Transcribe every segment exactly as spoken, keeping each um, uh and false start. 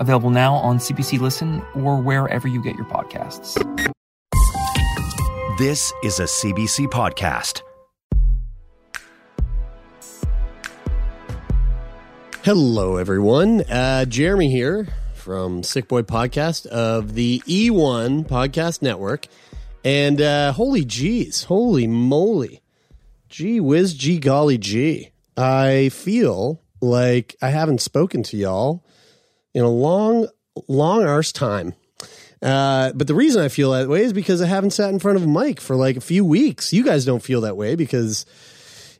Available now on C B C Listen or wherever you get your podcasts. This is a C B C podcast. Hello, everyone. Uh, Jeremy here from Sick Boy Podcast of the E one Podcast Network. And uh, holy geez, holy moly. Gee whiz, gee golly gee. I feel like I haven't spoken to y'all in a long, long arse time. Uh, but the reason I feel that way is because I haven't sat in front of a mic for like a few weeks. You guys don't feel that way because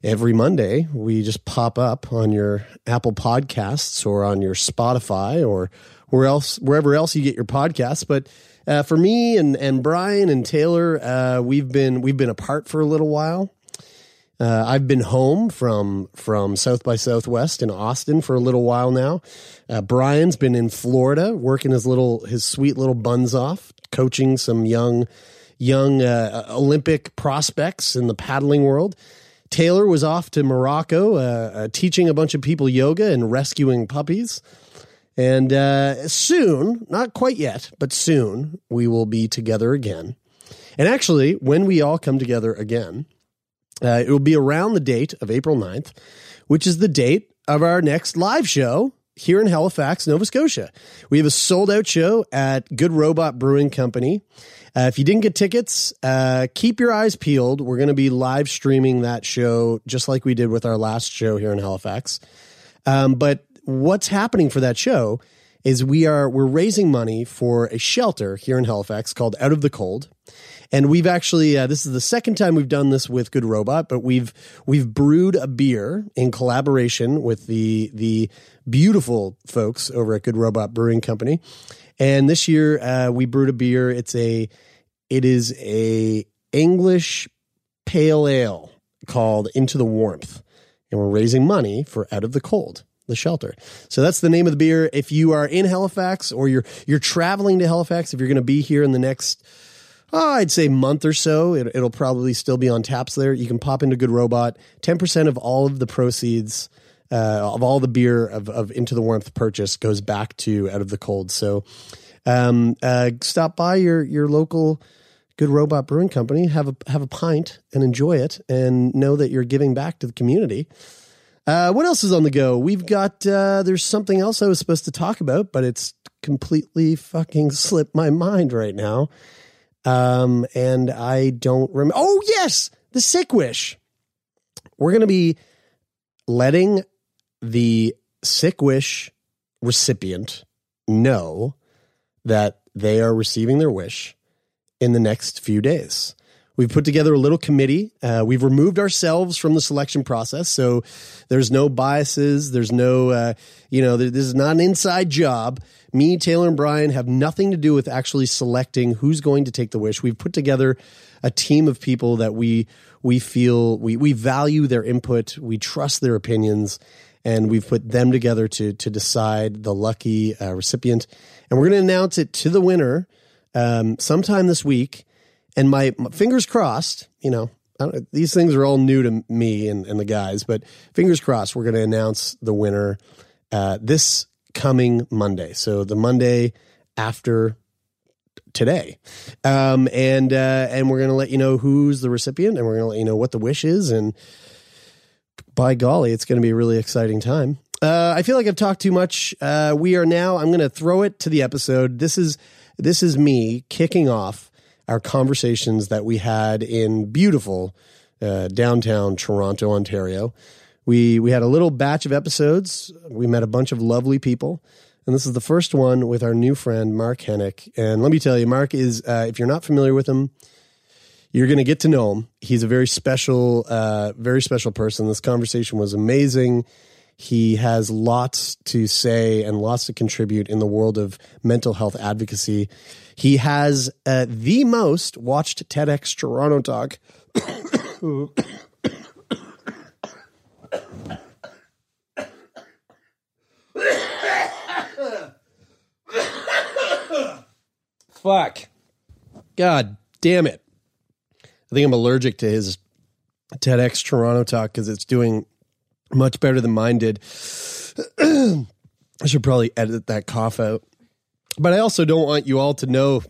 every Monday we just pop up on your Apple Podcasts or on your Spotify or where else, wherever else you get your podcasts. But uh, for me and, and Brian and Taylor, uh, we've been we've been apart for a little while. Uh, I've been home from from South by Southwest in Austin for a little while now. Uh, Brian's been in Florida working his little his sweet little buns off, coaching some young young uh, Olympic prospects in the paddling world. Taylor was off to Morocco, uh, uh, teaching a bunch of people yoga and rescuing puppies. And uh, soon, not quite yet, but soon we will be together again. And actually, when we all come together again, Uh, it will be around the date of April ninth, which is the date of our next live show here in Halifax, Nova Scotia. We have a sold-out show at Good Robot Brewing Company. Uh, if you didn't get tickets, uh, keep your eyes peeled. We're going to be live streaming that show just like we did with our last show here in Halifax. Um, but what's happening for that show is we are we're raising money for a shelter here in Halifax called Out of the Cold. And we've actually, uh, this is the second time we've done this with Good Robot, but we've we've brewed a beer in collaboration with the the beautiful folks over at Good Robot Brewing Company. And this year uh, we brewed a beer. It's a it is a English pale ale called Into the Warmth, and we're raising money for Out of the Cold, the shelter. So that's the name of the beer. If you are in Halifax or you're you're traveling to Halifax, if you're going to be here in the next, oh, I'd say month or so, it, it'll probably still be on taps there. You can pop into Good Robot. ten percent of all of the proceeds uh, of all the beer of, of Into the Warmth purchase goes back to Out of the Cold. So um, uh, stop by your your local Good Robot Brewing Company, have a, have a pint and enjoy it, and know that you're giving back to the community. Uh, what else is on the go? We've got, uh, there's something else I was supposed to talk about, but it's completely fucking slipped my mind right now. Um, and I don't remember. Oh yes. The Sick Wish. We're going to be letting the Sick Wish recipient know that they are receiving their wish in the next few days. We've put together a little committee. Uh, we've removed ourselves from the selection process. So there's no biases. There's no, uh, you know, th- this is not an inside job. Me, Taylor, and Brian have nothing to do with actually selecting who's going to take the wish. We've put together a team of people that we we feel we we value their input. We trust their opinions. And we've put them together to, to decide the lucky uh, recipient. And we're going to announce it to the winner um, sometime this week. And my, my fingers crossed, you know, I don't, these things are all new to me and, and the guys, but fingers crossed, we're going to announce the winner uh, this coming Monday. So the Monday after today. Um, and uh, and we're going to let you know who's the recipient, and we're going to let you know what the wish is. And by golly, it's going to be a really exciting time. Uh, I feel like I've talked too much. Uh, we are now, I'm going to throw it to the episode. This is This is me kicking off our conversations that we had in beautiful uh, downtown Toronto, Ontario. We we had a little batch of episodes. We met a bunch of lovely people. And this is the first one with our new friend, Mark Henick. And let me tell you, Mark is, uh, if you're not familiar with him, you're going to get to know him. He's a very special, uh, very special person. This conversation was amazing. He has lots to say and lots to contribute in the world of mental health advocacy. He has uh, the most watched TEDx Toronto talk. Fuck. God damn it. I think I'm allergic to his TEDx Toronto talk because it's doing much better than mine did. I should probably edit that cough out. But I also don't want you all to know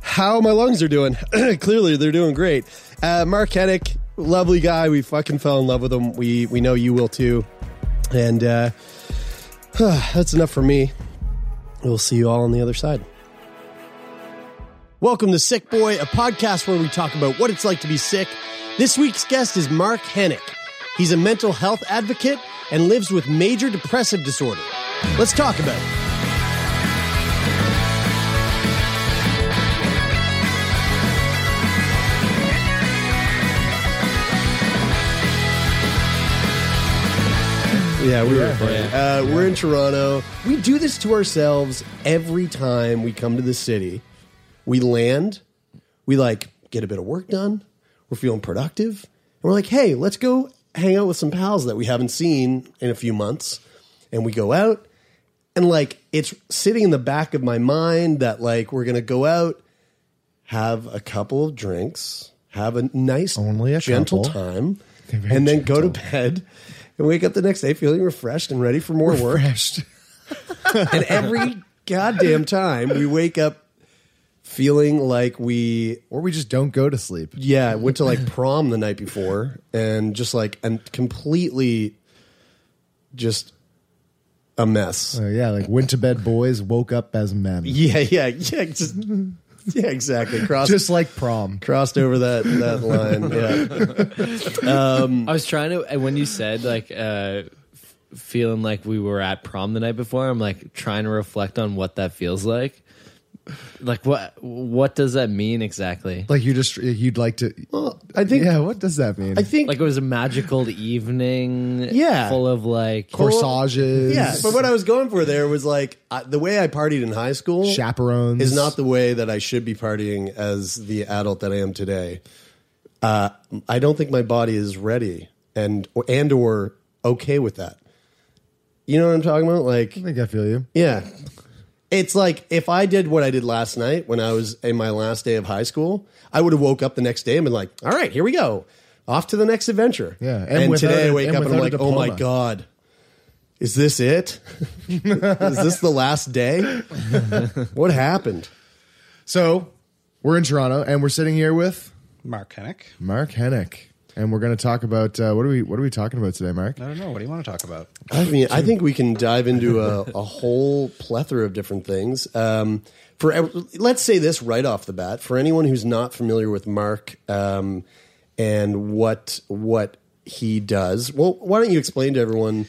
how my lungs are doing. Clearly, they're doing great. Uh, Mark Henick, lovely guy. We fucking fell in love with him. We, we know you will too. And uh, that's enough for me. We'll see you all on the other side. Welcome to Sick Boy, a podcast where we talk about what it's like to be sick. This week's guest is Mark Henick. He's a mental health advocate and lives with major depressive disorder. Let's talk about it. Yeah, we were recording. Uh, we're in Toronto. We do this to ourselves every time we come to the city. We land, we like get a bit of work done, we're feeling productive, and we're like, hey, let's go hang out with some pals that we haven't seen in a few months. And we go out, and like it's sitting in the back of my mind that like we're going to go out, have a couple of drinks, have a nice Only a gentle couple. time, and then gentle. go to bed and wake up the next day feeling refreshed and ready for more refreshed. work. And every goddamn time we wake up feeling like we... Or we just don't go to sleep. Yeah, went to like prom the night before and just like and completely just a mess. Uh, yeah, like went to bed boys, woke up as men. Yeah, yeah, yeah. Just, yeah, exactly. Crossed, just like prom. Crossed over that, that line, yeah. Um, I was trying to... When you said like... Uh, feeling like we were at prom the night before, I'm like trying to reflect on what that feels like. Like what? What does that mean exactly? Like you just you'd like to? Well, I think. Yeah. What does that mean? I think like it was a magical evening. Yeah. Full of like corsages. Yeah. But what I was going for there was like I, the way I partied in high school. Chaperones is not the way that I should be partying as the adult that I am today. Uh, I don't think my body is ready and and or okay with that. You know what I'm talking about? Like I think I feel you. Yeah. It's like if I did what I did last night when I was in my last day of high school, I would have woke up the next day and been like, all right, here we go. Off to the next adventure. Yeah. And, and today I wake and up and I'm like, oh my God, is this it? Is this the last day? What happened? So we're in Toronto and we're sitting here with Mark Henick. Mark Henick. And we're going to talk about uh, what are we what are we talking about today, Mark? I don't know. What do you want to talk about? I mean, I think we can dive into a, a whole plethora of different things. Um, for let's say this right off the bat, for anyone who's not familiar with Mark um, and what what he does, well, why don't you explain to everyone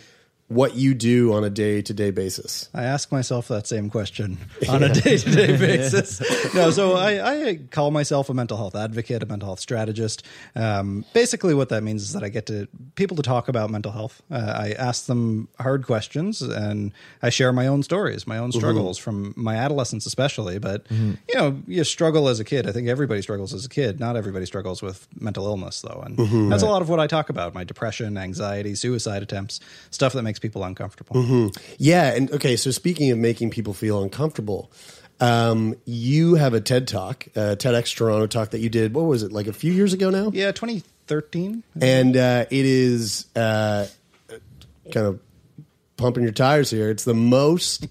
what you do on a day-to-day basis? I ask myself that same question on a day-to-day basis. No, so I, I call myself a mental health advocate, a mental health strategist. Um, basically what that means is that I get to people to talk about mental health. Uh, I ask them hard questions and I share my own stories, my own struggles mm-hmm. from my adolescence especially. But, mm-hmm. you know, you struggle as a kid. I think everybody struggles as a kid. Not everybody struggles with mental illness, though. And mm-hmm, that's right. a lot of what I talk about, my depression, anxiety, suicide attempts, stuff that makes people uncomfortable. Mm-hmm. Yeah. And okay. So speaking of making people feel uncomfortable, um, you have a TED talk, a TEDx Toronto talk that you did. What was it? Like a few years ago now? Yeah. twenty thirteen. And, uh, it is, uh, kind of pumping your tires here. It's the most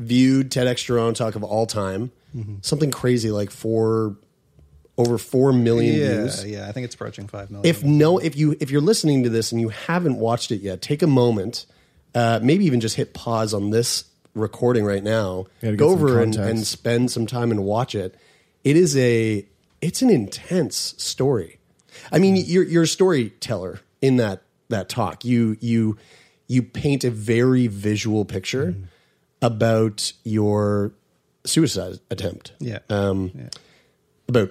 viewed TEDx Toronto talk of all time. Mm-hmm. Something crazy, like four, over four million yeah, views. Yeah. I think it's approaching five million. If no, if you, if you're listening to this and you haven't watched it yet, take a moment. Uh, maybe even just hit pause on this recording right now. Go over and, and spend some time and watch it. It is a it's an intense story. I mean, mm. you're you're a storyteller in that that talk. You you you paint a very visual picture mm. about your suicide attempt. Yeah. Um, yeah. About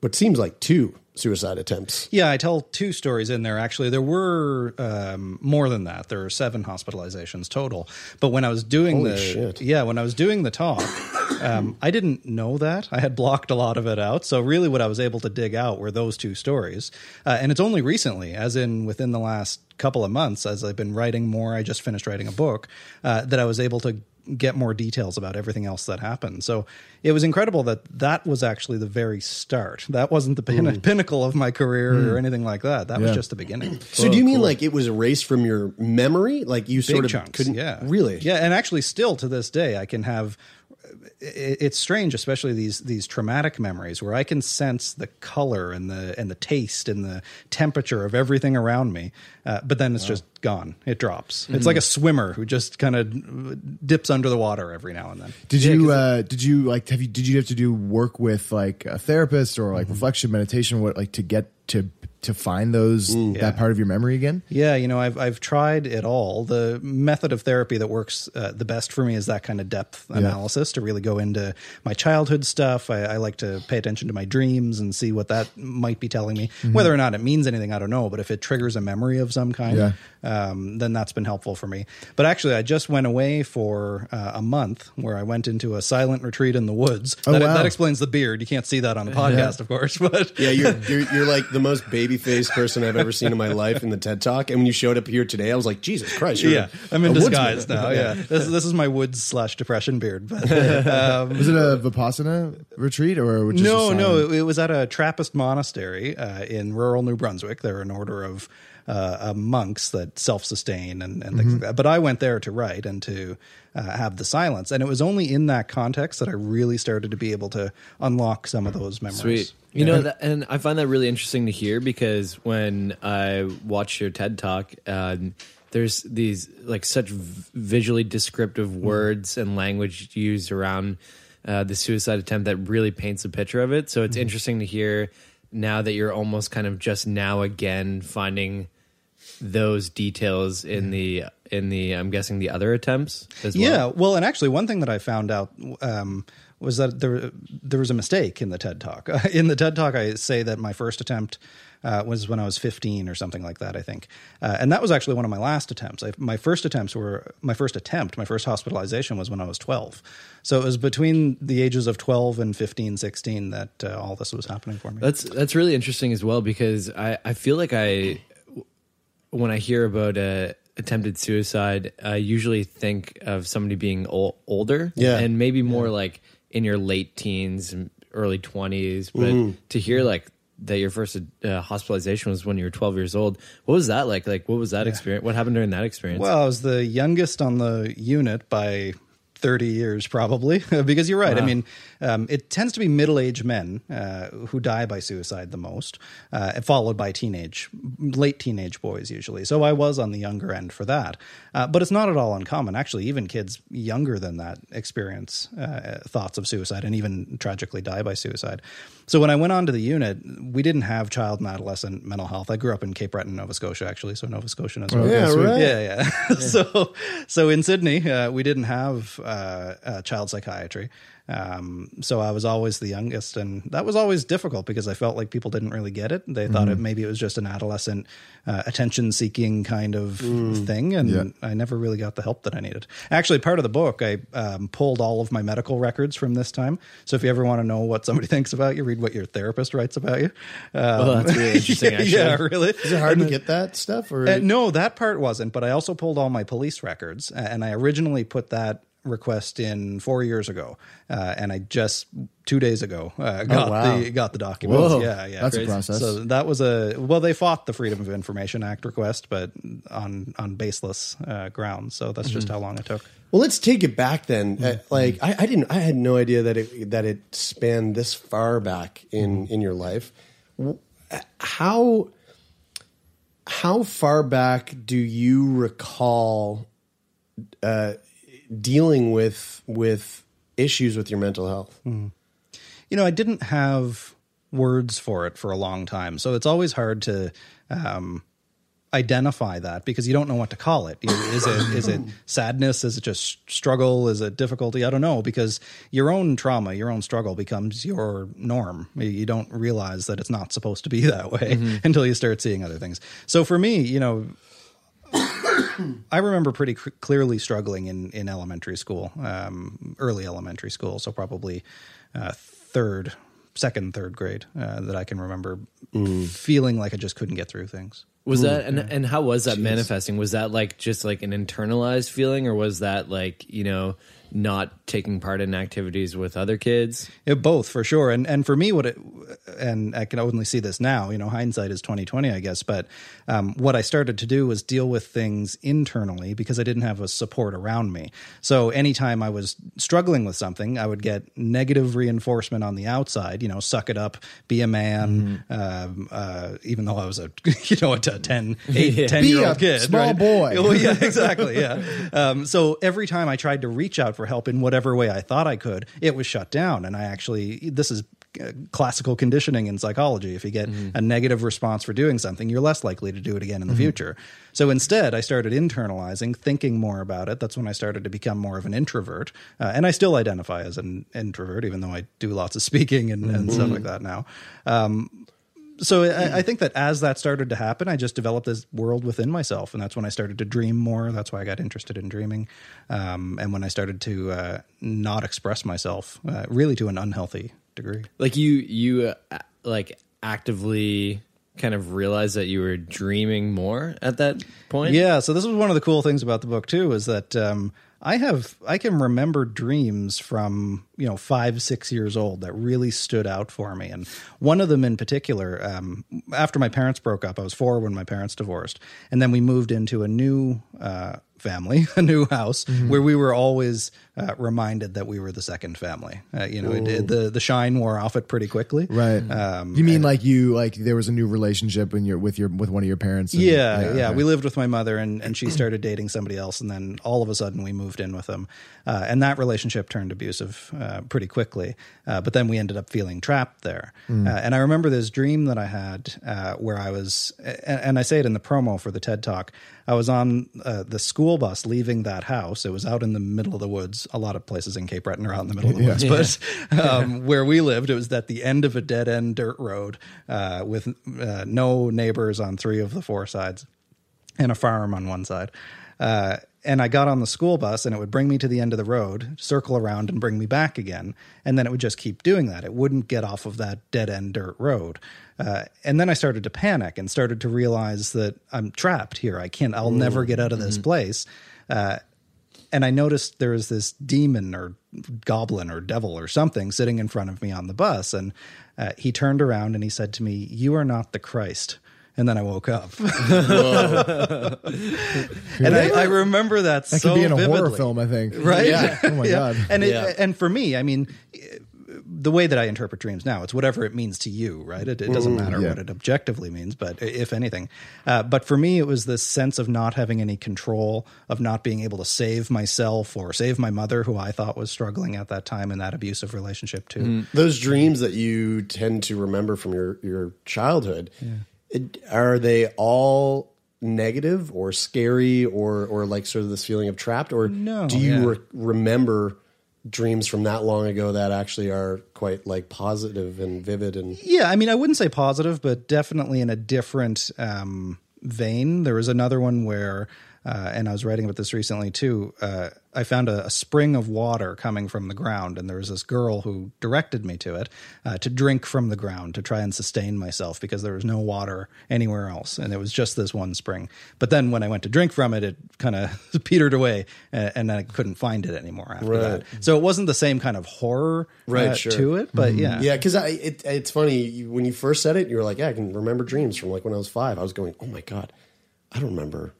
what seems like two suicide attempts. Yeah, I tell two stories in there, actually. There were um, more than that. There are seven hospitalizations total. But when I was doing Holy the shit. yeah, when I was doing the talk, um, I didn't know that. I had blocked a lot of it out. So really what I was able to dig out were those two stories. Uh, and it's only recently, as in within the last couple of months, as I've been writing more, I just finished writing a book, uh, that I was able to get more details about everything else that happened. So it was incredible that that was actually the very start. That wasn't the pin- mm. pinnacle of my career mm. or anything like that. That yeah. was just the beginning. So cool, do you mean cool. like it was erased from your memory? Like you Big sort of chunks, couldn't yeah. really? Yeah. And actually still to this day, I can have, it's strange, especially these these traumatic memories where I can sense the color and the and the taste and the temperature of everything around me, uh, but then it's wow. just gone. It drops. Mm-hmm. It's like a swimmer who just kind of dips under the water every now and then. Did yeah, you uh, did you like have you did you have to do work with like a therapist or like mm-hmm. reflection meditation? What like to get to. to find those, Ooh, that yeah. part of your memory again? Yeah. You know, I've, I've tried it all. The method of therapy that works uh, the best for me is that kind of depth yeah. analysis to really go into my childhood stuff. I, I like to pay attention to my dreams and see what that might be telling me, mm-hmm. whether or not it means anything, I don't know, but if it triggers a memory of some kind, yeah. um, then that's been helpful for me. But actually I just went away for uh, a month where I went into a silent retreat in the woods. Oh, that, wow. that explains the beard. You can't see that on the podcast, yeah. of course, but yeah, you're, you're, you're like the most baby faced person I've ever seen in my life in the TED Talk. And when you showed up here today, I was like, Jesus Christ. Yeah. I'm in disguise woodsman. now. Yeah. This, this is my woods slash depression beard. But, um, was it a Vipassana retreat or? Just no, no. It, it was at a Trappist monastery uh, in rural New Brunswick. They're an order of uh, monks that self-sustain and, and mm-hmm. things like that. But I went there to write and to uh, have the silence. And it was only in that context that I really started to be able to unlock some of those memories. Sweet. You know, that, and I find that really interesting to hear because when I watch your TED Talk, um, there's these like such v- visually descriptive words and language used around uh, the suicide attempt that really paints a picture of it. So it's mm-hmm. interesting to hear now that you're almost kind of just now again finding those details in mm-hmm. the in the I'm guessing the other attempts as well. Yeah, well, and actually one thing that I found out. Um, was that there, there was a mistake in the TED Talk. In the TED Talk, I say that my first attempt uh, was when I was fifteen or something like that, I think. Uh, and that was actually one of my last attempts. I, my first attempts were, my first attempt, my first hospitalization was when I was twelve. So it was between the ages of twelve and fifteen, sixteen that uh, all this was happening for me. That's that's really interesting as well, because I, I feel like I, when I hear about a, attempted suicide, I usually think of somebody being ol- older yeah. and maybe more yeah. like, in your late teens and early twenties, but mm-hmm. to hear like that your first uh, hospitalization was when you were twelve years old. What was that like? Like, what was that yeah. experience? What happened during that experience? Well, I was the youngest on the unit by thirty years probably, because you're right. Wow. I mean, um, it tends to be middle-aged men uh, who die by suicide the most, uh, followed by teenage, late teenage boys usually. So I was on the younger end for that. Uh, but it's not at all uncommon. Actually, even kids younger than that experience uh, thoughts of suicide and even tragically die by suicide. So when I went on to the unit, we didn't have child and adolescent mental health. I grew up in Cape Breton, Nova Scotia, actually. So Nova Scotian as well. Oh, yeah, right. Yeah, yeah. yeah. so, so in Sydney, uh, we didn't have uh, uh, child psychiatry. Um, so I was always the youngest, and that was always difficult because I felt like people didn't really get it. They thought mm. it maybe it was just an adolescent uh, attention-seeking kind of mm. thing, and yeah. I never really got the help that I needed. Actually, part of the book, I um, pulled all of my medical records from this time. So if you ever want to know what somebody thinks about you, read what your therapist writes about you. Um, well, that's really interesting, actually. Yeah, really. Is it hard and, to get that stuff? Or? Uh, no, that part wasn't, but I also pulled all my police records, and I originally put that request in four years ago, uh, and I just two days ago uh, got oh, wow. the got the documents. Whoa. Yeah, yeah, that's crazy. A process. So that was a well, they fought the Freedom of Information Act request, but on on baseless uh, grounds. So that's mm-hmm. just how long it took. Well, let's take it back then. Mm-hmm. Uh, like I, I didn't, I had no idea that it that it spanned this far back in in your life. How how far back do you recall? Uh, dealing with with issues with your mental health? Mm. You know, I didn't have words for it for a long time. So it's always hard to um, identify that because you don't know what to call it. Is it is it sadness? Is it just struggle? Is it difficulty? I don't know, because your own trauma, your own struggle becomes your norm. You don't realize that it's not supposed to be that way mm-hmm. until you start seeing other things. So for me, you know, I remember pretty cr- clearly struggling in, in elementary school, um, early elementary school. So probably uh, third, second, third grade uh, that I can remember mm. feeling like I just couldn't get through things. Was Ooh, that, and, yeah. and how was that Jeez. manifesting? Was that like just like an internalized feeling, or was that like, you know, not taking part in activities with other kids? It, both for sure. And, and for me, what it, and I can only see this now, you know, hindsight is twenty twenty, I guess. But um, what I started to do was deal with things internally because I didn't have a support around me. So anytime I was struggling with something, I would get negative reinforcement on the outside, you know, suck it up, be a man. Mm-hmm. Uh, uh, even though I was a, you know, a ten, eight, ten year old kid, small right? boy. Well, yeah, exactly. Yeah. Um, so every time I tried to reach out for help in whatever way I thought I could, it was shut down. And I actually, this is classical conditioning in psychology. If you get mm-hmm. a negative response for doing something, you're less likely to do it again in the mm-hmm. future. So instead, I started internalizing, thinking more about it. That's when I started to become more of an introvert. Uh, and I still identify as an introvert, even though I do lots of speaking and, mm-hmm. and stuff like that now. Um, So I, I think that as that started to happen, I just developed this world within myself. And that's when I started to dream more. That's why I got interested in dreaming. Um, and when I started to uh, not express myself uh, really to an unhealthy degree. Like you, you uh, like actively kind of realized that you were dreaming more at that point? Yeah. So this was one of the cool things about the book too, is that um, I have, I can remember dreams from, you know, five, six years old that really stood out for me. And one of them in particular, um, after my parents broke up, I was four when my parents divorced. And then we moved into a new uh, family, a new house mm-hmm. where we were always uh, reminded that we were the second family. Uh, you know, it, the the shine wore off it pretty quickly. Right. Um, you mean and, like you, like there was a new relationship in your, with your, with one of your parents? And, yeah. Yeah. yeah. Okay. We lived with my mother and, and she started dating somebody else. And then all of a sudden we moved in with them. Uh, and that relationship turned abusive uh, pretty quickly. Uh, but then we ended up feeling trapped there. Mm. Uh, and I remember this dream that I had uh, where I was, and, and I say it in the promo for the TED Talk, I was on uh, the school bus leaving that house. It was out in the middle of the woods. A lot of places in Cape Breton are out in the middle of the woods, yeah. but um, where we lived, it was at the end of a dead end dirt road uh, with uh, no neighbors on three of the four sides and a farm on one side. Uh, and I got on the school bus and it would bring me to the end of the road, circle around and bring me back again. And then it would just keep doing that. It wouldn't get off of that dead end dirt road. Uh, and then I started to panic and started to realize that I'm trapped here. I can't, I'll Ooh. never get out of this mm-hmm. place. Uh, and I noticed there was this demon or goblin or devil or something sitting in front of me on the bus. And uh, he turned around and he said to me, "You are not the Christ." And then I woke up. And I, I remember that, that so vividly. That could be in a horror film, I think. Right? Yeah. Oh, my yeah. God. And, it, yeah. and for me, I mean... It, the way that I interpret dreams now, it's whatever it means to you, right? It, it doesn't matter yeah. what it objectively means, but if anything. Uh, but for me, it was this sense of not having any control, of not being able to save myself or save my mother, who I thought was struggling at that time in that abusive relationship too. Mm. Those dreams that you tend to remember from your, your childhood, yeah. it, are they all negative or scary or, or like sort of this feeling of trapped? Or no, do you yeah. re- remember... dreams from that long ago that actually are quite like positive and vivid? And yeah, I mean, I wouldn't say positive, but definitely in a different um, vein. There was another one where, uh, and I was writing about this recently too, uh, I found a, a spring of water coming from the ground, and there was this girl who directed me to it, uh, to drink from the ground, to try and sustain myself because there was no water anywhere else. And it was just this one spring. But then when I went to drink from it, it kind of petered away and, and I couldn't find it anymore after right. that. So it wasn't the same kind of horror right, uh, sure. to it, but mm-hmm. yeah. Yeah, because it, it's funny, when you first said it, you were like, yeah, I can remember dreams from like when I was five. I was going, oh my God, I don't remember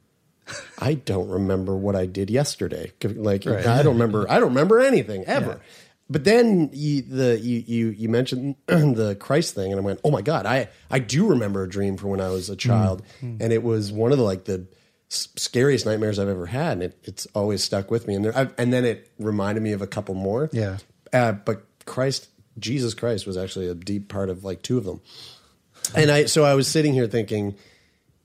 I don't remember what I did yesterday. Like right. I don't remember. I don't remember anything ever. Yeah. But then you, the you you you mentioned the Christ thing, and I went, oh my God, I I do remember a dream from when I was a child, mm-hmm. and it was one of the like the scariest nightmares I've ever had, and it, it's always stuck with me. And there, I, and then it reminded me of a couple more. Yeah. Uh, but Christ, Jesus Christ, was actually a deep part of like two of them, and I so I was sitting here thinking,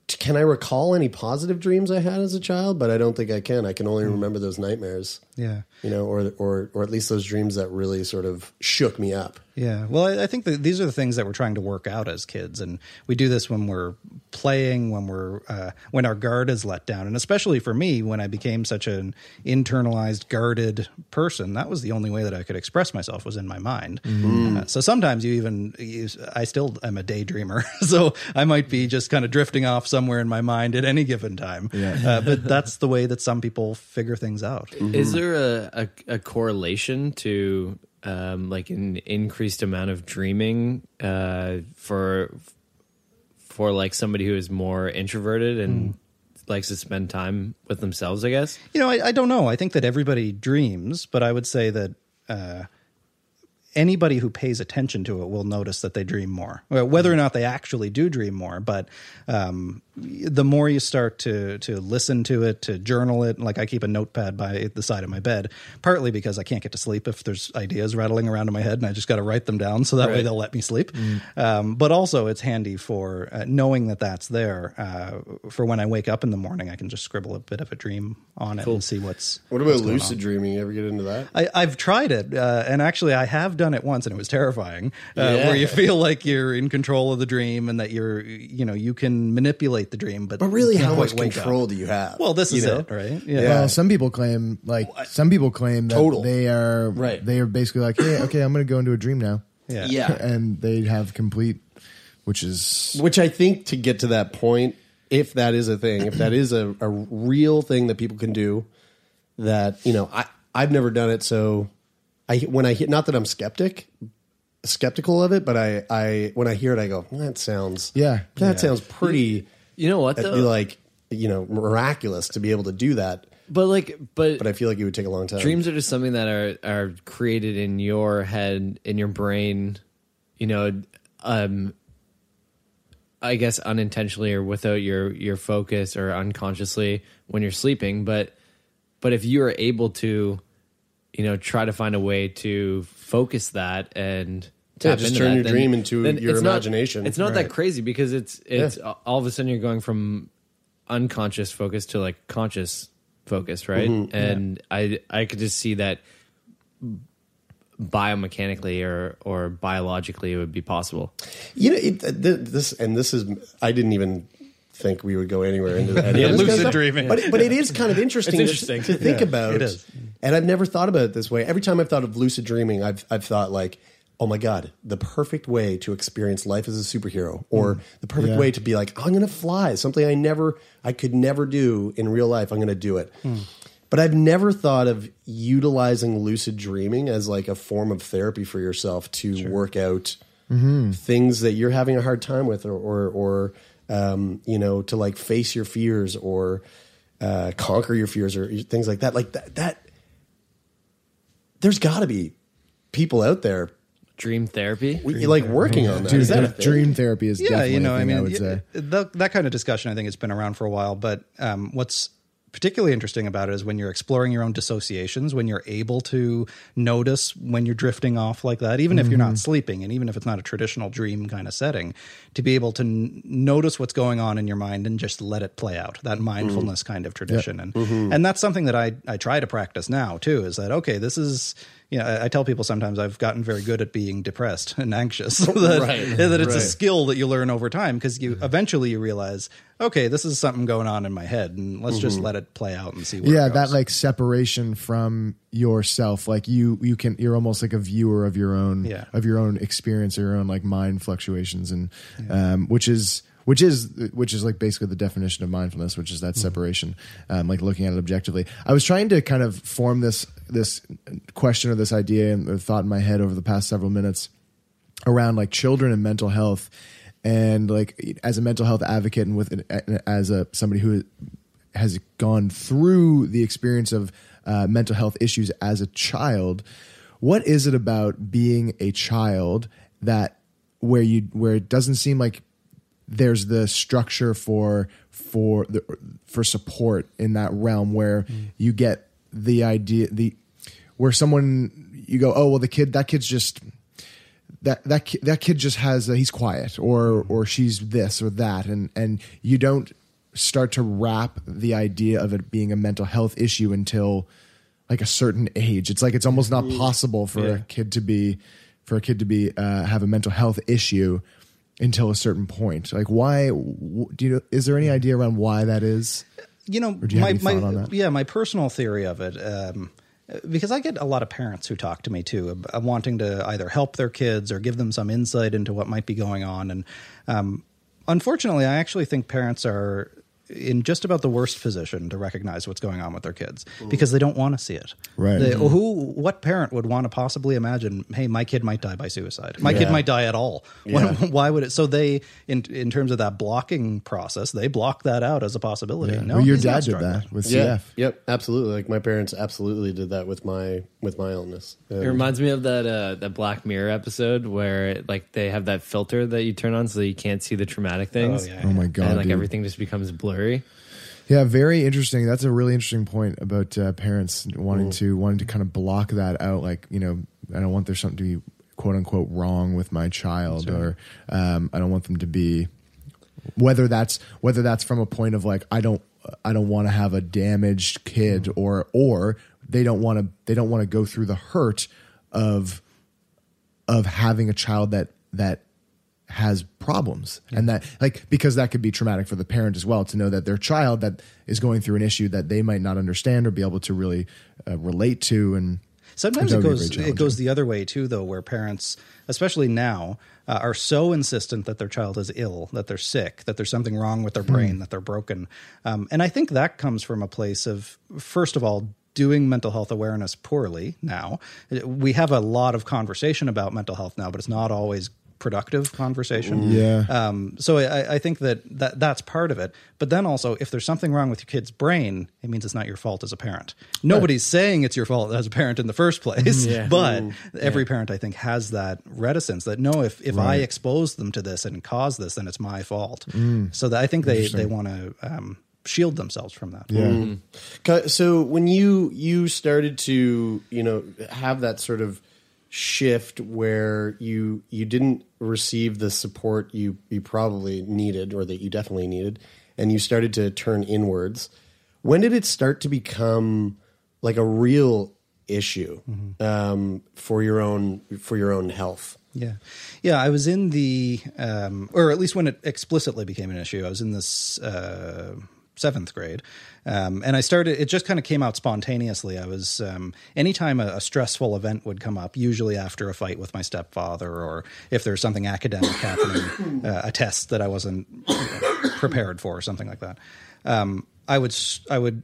can I recall any positive dreams I had as a child? But I don't think I can. I can only mm. remember those nightmares. Yeah. You know, or, or, or at least those dreams that really sort of shook me up. Yeah. Well, I, I think that these are the things that we're trying to work out as kids. And we do this when we're playing, when we're, uh, when our guard is let down. And especially for me, when I became such an internalized, guarded person, that was the only way that I could express myself was in my mind. Mm. Uh, so sometimes you even, you, I still am a daydreamer. So I might be just kind of drifting off somewhere in my mind at any given time. Yeah. Uh, but that's the way that some people figure things out. Mm-hmm. Is there a, a, a correlation to um, like an increased amount of dreaming uh, for for like somebody who is more introverted and mm. likes to spend time with themselves, I guess? You know, I, I don't know. I think that everybody dreams, but I would say that uh, anybody who pays attention to it will notice that they dream more, whether or not they actually do dream more. But um, the more you start to to listen to it, to journal it, like I keep a notepad by the side of my bed, partly because I can't get to sleep if there's ideas rattling around in my head and I just got to write them down so that right. way they'll let me sleep. Mm. Um, but also it's handy for uh, knowing that that's there uh, for when I wake up in the morning, I can just scribble a bit of a dream on cool. it and see what's What about what's lucid dreaming? You ever get into that? I, I've tried it. Uh, and actually I have done it once and it was terrifying uh, yeah. where you feel like you're in control of the dream and that you're, you know, you can manipulate the dream, but, but really how much control up. do you have? Well, this you is know? it, right? Yeah. yeah. Well, some people claim like, some people claim that Total. they are, right. they are basically like, hey, okay, I'm going to go into a dream now. Yeah. yeah. And they have complete, which is, which I think to get to that point, if that is a thing, if that is a, a real thing that people can do that, you know, I, I've never done it. So I, when I hear, not that I'm skeptic, skeptical of it, but I, I when I hear it, I go, that sounds, yeah, that yeah. sounds pretty. You know what? Though? Like, you know, miraculous to be able to do that. But like, but but I feel like it would take a long time. Dreams are just something that are are created in your head, in your brain. You know, um, I guess unintentionally or without your your focus or unconsciously when you're sleeping. But but if you are able to, you know, try to find a way to focus that and tap yeah, just into turn that, your then, dream into your it's imagination. Not, it's not right. that crazy because it's it's yeah. all of a sudden you're going from unconscious focus to like conscious focus, right? Mm-hmm. And yeah. I I could just see that biomechanically or or biologically it would be possible. You know, it, this and this is I didn't even. think we would go anywhere into that. Yeah, lucid kind of dreaming. But, but it is kind of interesting, interesting. To, to think yeah, about. It is. And I've never thought about it this way. Every time I've thought of lucid dreaming, I've I've thought like, oh my God, the perfect way to experience life as a superhero or mm. the perfect yeah. way to be like, I'm going to fly, something I never, I could never do in real life. I'm going to do it. Mm. But I've never thought of utilizing lucid dreaming as like a form of therapy for yourself to sure. work out mm-hmm. things that you're having a hard time with or, or, or Um, you know, to like face your fears or uh, conquer your fears or things like that. Like that, that there's got to be people out there. Dream therapy, dream we, like therapy. working on that. Dream, is that a thing? Dream therapy is yeah, definitely you know, a thing I mean, I would yeah, say. The, that kind of discussion, I think it's been around for a while, but um, what's particularly interesting about it is when you're exploring your own dissociations, when you're able to notice when you're drifting off like that, even mm-hmm. if you're not sleeping and even if it's not a traditional dream kind of setting, to be able to n- notice what's going on in your mind and just let it play out, that mindfulness mm-hmm. kind of tradition. Yep. And mm-hmm. and that's something that I, I try to practice now too, is that, okay, this is, you know, I, I tell people sometimes I've gotten very good at being depressed and anxious. that, right. that it's right. a skill that you learn over time because you eventually you realize, okay, this is something going on in my head and let's mm-hmm. just let it play out and see where yeah, it goes. That like separation from yourself. Like you, you can, you're almost like a viewer of your own, yeah. of your own experience, or your own like mind fluctuations. And, yeah. um, which is, which is, which is like basically the definition of mindfulness, which is that mm-hmm. separation, um, like looking at it objectively. I was trying to kind of form this, this question or this idea and thought in my head over the past several minutes around like children and mental health. And like as a mental health advocate and with an, as a somebody who has gone through the experience of uh, mental health issues as a child, what is it about being a child that where you where it doesn't seem like there's the structure for for the, for support in that realm where mm. you get the idea the where someone you go, oh well, the kid that kid's just. that that ki- that kid just has a, he's quiet, or or she's this or that, and and you don't start to wrap the idea of it being a mental health issue until like a certain age. It's like it's almost not possible for yeah. a kid to be for a kid to be uh, have a mental health issue until a certain point. Like, why do you? Is there any idea around why that is? You know, or do you my, have any thought on that? Yeah, my personal theory of it. Um, Because I get a lot of parents who talk to me, too, uh, wanting to either help their kids or give them some insight into what might be going on. And um, unfortunately, I actually think parents are in just about the worst position to recognize what's going on with their kids because they don't want to see it. Right. They, who, what parent would want to possibly imagine, hey, my kid might die by suicide. My yeah. kid might die at all. Yeah. Why, why would it? So they, in in terms of that blocking process, they block that out as a possibility. Yeah. No, well, your dad did that with yeah. C F. Yep. Absolutely. Like my parents absolutely did that with my, with my illness. Yeah. It reminds me of that, uh, that Black Mirror episode where like they have that filter that you turn on so you can't see the traumatic things. Oh, yeah. oh my God. And like dude. everything just becomes blurry. Yeah, very interesting. That's a really interesting point about uh, parents wanting Ooh. to wanting to kind of block that out. Like, you know, I don't want there's something to be quote unquote wrong with my child, right. or um, I don't want them to be. Whether that's whether that's from a point of like I don't I don't want to have a damaged kid, mm-hmm. or or they don't want to they don't want to go through the hurt of of having a child that that. has problems, yeah. and that like because that could be traumatic for the parent as well to know that their child that is going through an issue that they might not understand or be able to really uh, relate to. And sometimes it goes it goes the other way too, though, where parents, especially now, uh, are so insistent that their child is ill, that they're sick, that there's something wrong with their brain, hmm. that they're broken, um, and I think that comes from a place of, first of all, doing mental health awareness poorly. Now we have a lot of conversation about mental health now, but it's not always productive conversation. Yeah. Um, so I, I think that, that that's part of it. But then also, if there's something wrong with your kid's brain, it means it's not your fault as a parent. Nobody's right. saying it's your fault as a parent in the first place. Yeah. But Ooh. every yeah. parent, I think, has that reticence that, no, if, if right. I expose them to this and cause this, then it's my fault. Mm. So that I think they, they want to um, shield themselves from that. Yeah. Mm. So when you you started to, you know, have that sort of shift where you you didn't receive the support you you probably needed, or that you definitely needed, and you started to turn inwards, when did it start to become like a real issue mm-hmm. um for your own for your own health? Yeah. Yeah. I was in the um or at least when it explicitly became an issue, I was in this uh seventh grade. Um, and I started, it just kind of came out spontaneously. I was, um, anytime a, a stressful event would come up, usually after a fight with my stepfather, or if there's something academic happening, uh, a test that I wasn't you know, prepared for or something like that. Um, I would, I would,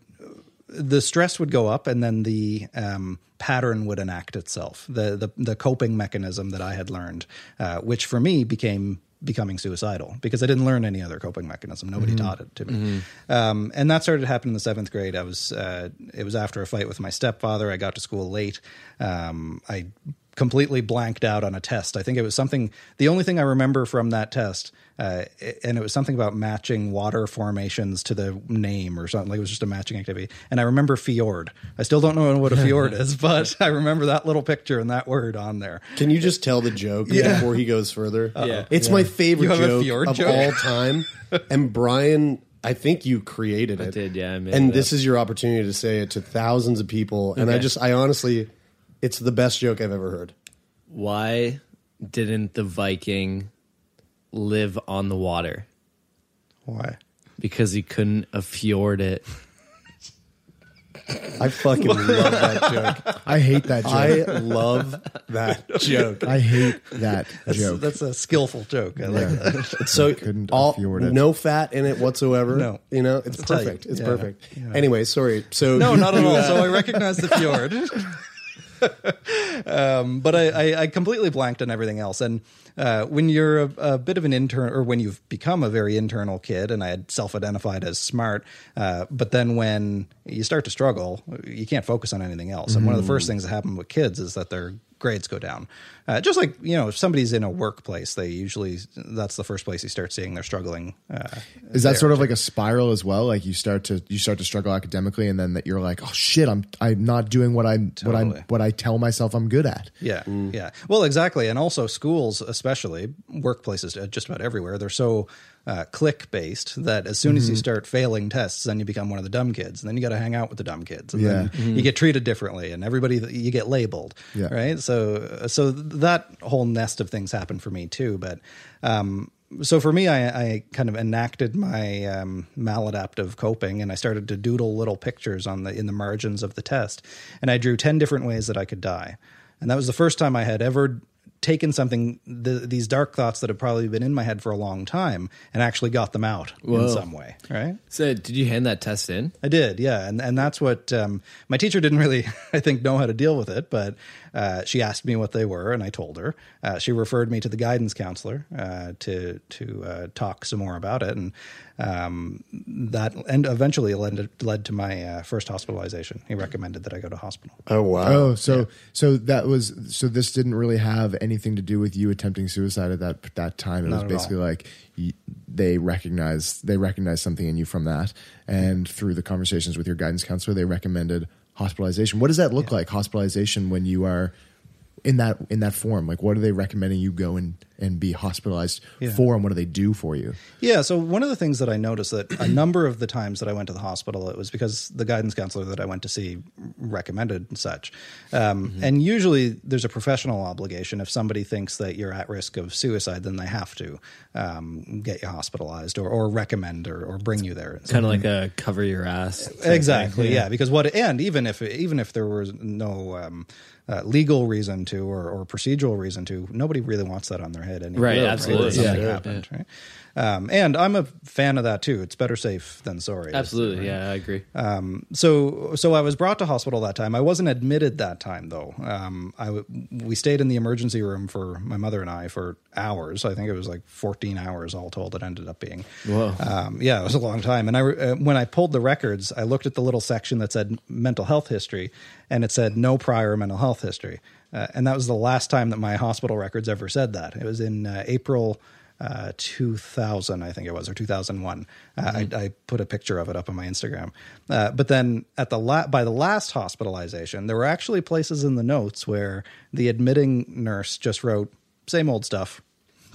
the stress would go up, and then the, um, pattern would enact itself. The, the, the coping mechanism that I had learned, uh, which for me became becoming suicidal, because I didn't learn any other coping mechanism. Nobody mm-hmm. taught it to me. Mm-hmm. Um, and that started happening in the seventh grade. I was, uh, it was after a fight with my stepfather. I got to school late. Um, I completely blanked out on a test. I think it was something, the only thing I remember from that test, uh, and it was something about matching water formations to the name or something. Like it was just a matching activity. And I remember fjord. I still don't know what a fjord is, but I remember that little picture and that word on there. Can you just tell the joke yeah. before he goes further? Yeah. It's yeah. my favorite joke of joke? all time. And Brian, I think you created it. I did, yeah. I made and it this up. is your opportunity to say it to thousands of people. And okay. I just, I honestly... It's the best joke I've ever heard. Why didn't the Viking live on the water? Why? Because he couldn't afford it. I fucking love that joke. I hate that joke. I love that joke. I hate that that's, joke. That's a skillful joke. I yeah. like that. So couldn't all, afford it. No fat in it whatsoever. No. You know, it's, it's perfect. Tight. It's yeah. perfect. Yeah. Anyway, sorry. So No, not at all. Uh, so I recognize the fjord. um, but I, I, I completely blanked on everything else. And uh, when you're a, a bit of an intern, or when you've become a very internal kid, and I had self-identified as smart, uh, but then when you start to struggle, you can't focus on anything else. And mm. one of the first things that happen with kids is that they're grades go down. Uh, just like, you know, if somebody's in a workplace, they usually, that's the first place you start seeing they're struggling. Uh, Is that sort of like a spiral as well? Like you start to, you start to struggle academically, and then that you're like, oh shit, I'm, I'm not doing what I'm, totally. what I'm, what I tell myself I'm good at. Yeah. Mm. Yeah. Well, exactly. And also schools, especially workplaces, just about everywhere, they're so uh, clique based that as soon mm-hmm. as you start failing tests, then you become one of the dumb kids, and then you got to hang out with the dumb kids, and yeah. then mm-hmm. you get treated differently, and everybody, you get labeled. Yeah. Right. So, so that whole nest of things happened for me too. But, um, so for me, I, I kind of enacted my um, maladaptive coping, and I started to doodle little pictures on the, in the margins of the test. And I drew ten different ways that I could die. And that was the first time I had ever taken something, th- these dark thoughts that had probably been in my head for a long time, and actually got them out Whoa. in some way. Right. So did you hand that test in? I did. Yeah. And and that's what, um, my teacher didn't really, I think, know how to deal with it, but, uh, she asked me what they were, and I told her, uh, she referred me to the guidance counselor, uh, to, to, uh, talk some more about it. And, um, that, and eventually led to, led to my, uh, first hospitalization. He recommended that I go to hospital. Oh, wow. Oh, so, yeah. so that was, so this didn't really have any anything to do with you attempting suicide at that that time. It Not was basically all. like you, they recognized they recognized something in you from that, and through the conversations with your guidance counselor, they recommended hospitalization. What does that look yeah. like, hospitalization, when you are in that in that form? Like, what are they recommending you go and and be hospitalized yeah. for, and what do they do for you? Yeah, so one of the things that I noticed, that a number of the times that I went to the hospital, it was because the guidance counselor that I went to see recommended and such. Um, mm-hmm. And usually there's a professional obligation. If somebody thinks that you're at risk of suicide, then they have to um, get you hospitalized, or, or recommend, or, or bring you there. Kind of like a cover your ass. Exactly, yeah. yeah. Because what, and even if, even if there was no um, uh, legal reason to, or, or procedural reason to, nobody really wants that on their head. Anyway, right, absolutely. Right? Something yeah, happened, yeah. right? Um, and I'm a fan of that too. It's better safe than sorry. Absolutely, right? yeah, I agree. Um, so, so I was brought to hospital that time. I wasn't admitted that time though. Um, I w- we stayed in the emergency room, for my mother and I, for hours. I think it was like fourteen hours all told. It ended up being. Whoa. Um, yeah, it was a long time. And I uh, when I pulled the records, I looked at the little section that said mental health history, and it said no prior mental health history. Uh, and that was the last time that my hospital records ever said that. It was in uh, April uh, two thousand, I think it was, or two thousand one. Uh, mm-hmm. I, I put a picture of it up on my Instagram. Uh, but then at the la- by the last hospitalization, there were actually places in the notes where the admitting nurse just wrote, same old stuff,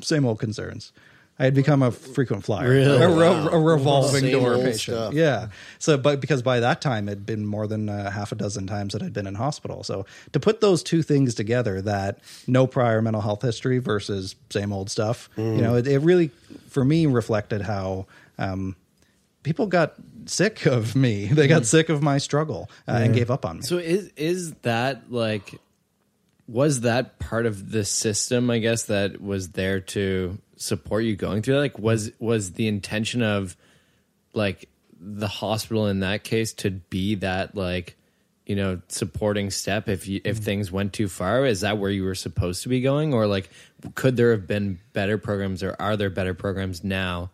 same old concerns. I had become a frequent flyer, really? a, re- a revolving Same door patient. Stuff. Yeah. So, but because by that time it had been more than uh, half a dozen times that I'd been in hospital. So to put those two things together, that no prior mental health history versus same old stuff, mm. you know, it, it really, for me, reflected how, um, people got sick of me. They got mm. sick of my struggle uh, yeah. and gave up on me. So is, is that like, was that part of the system, I guess, that was there to support you going through that? Like, was was the intention of like the hospital in that case to be that, like, you know, supporting step if you, if things went too far? Is that where you were supposed to be going? Or like, could there have been better programs, or are there better programs now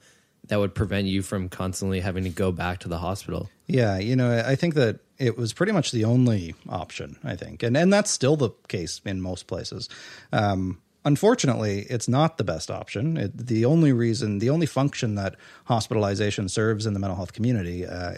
that would prevent you from constantly having to go back to the hospital? Yeah, you know, I think that it was pretty much the only option, I think. And and that's still the case in most places. Um Unfortunately, it's not the best option. It, the only reason, the only function that hospitalization serves in the mental health community, uh,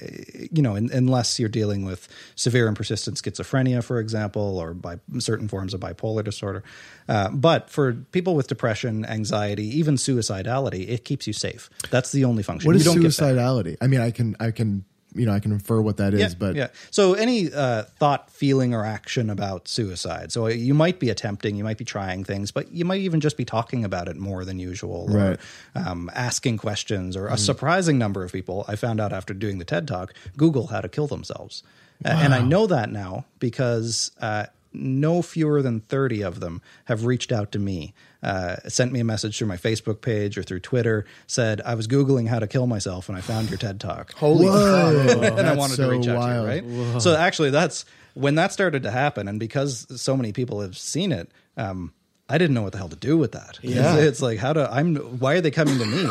you know, in, unless you're dealing with severe and persistent schizophrenia, for example, or by certain forms of bipolar disorder. Uh, but for people with depression, anxiety, even suicidality, it keeps you safe. That's the only function. What is you don't suicidality? Get I mean, I can, I can. You know, I can infer what that is, yeah, but yeah. So any uh, thought, feeling, or action about suicide. So you might be attempting, you might be trying things, but you might even just be talking about it more than usual, right? Or um, asking questions, or a mm. surprising number of people, I found out after doing the TED Talk, Google how to kill themselves. Wow. Uh, and I know that now because uh, no fewer than thirty of them have reached out to me. Uh, sent me a message through my Facebook page or through Twitter, said, I was Googling how to kill myself and I found your TED Talk. Holy cow. And I wanted so to reach out wild. to you, right? Whoa. So actually, that's when that started to happen. And because so many people have seen it, um, I didn't know what the hell to do with that. Yeah. It's, it's like, how do I'm, why are they coming to me?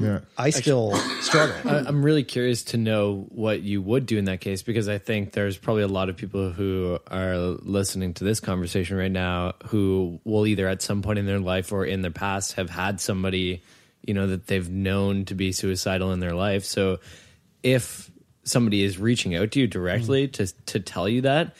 Yeah. I still struggle. I, I'm really curious to know what you would do in that case, because I think there's probably a lot of people who are listening to this conversation right now who will either at some point in their life or in their past have had somebody, you know, that they've known to be suicidal in their life. So if somebody is reaching out to you directly mm. to to tell you that,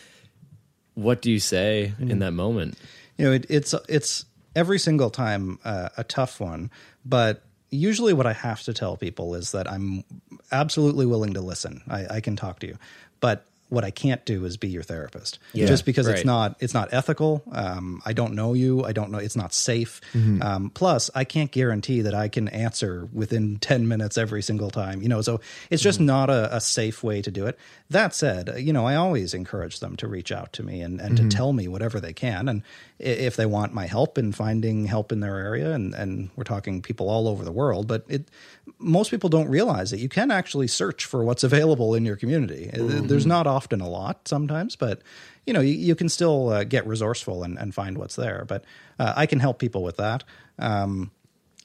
what do you say mm. in that moment? You know, it, it's it's every single time uh, a tough one, but usually what I have to tell people is that I'm absolutely willing to listen. I, I can talk to you, but what I can't do is be your therapist. Yeah, just because right. it's not it's not ethical. Um, I don't know you. I don't know. It's not safe. Mm-hmm. Um, plus, I can't guarantee that I can answer within ten minutes every single time. You know, so it's just mm-hmm. not a, a safe way to do it. That said, you know, I always encourage them to reach out to me and, and mm-hmm. to tell me whatever they can. And if they want my help in finding help in their area, and, and we're talking people all over the world, but it most people don't realize that you can actually search for what's available in your community. Mm-hmm. There's not often a lot sometimes, but you know, you, you can still uh, get resourceful and, and find what's there. But uh, I can help people with that. Um,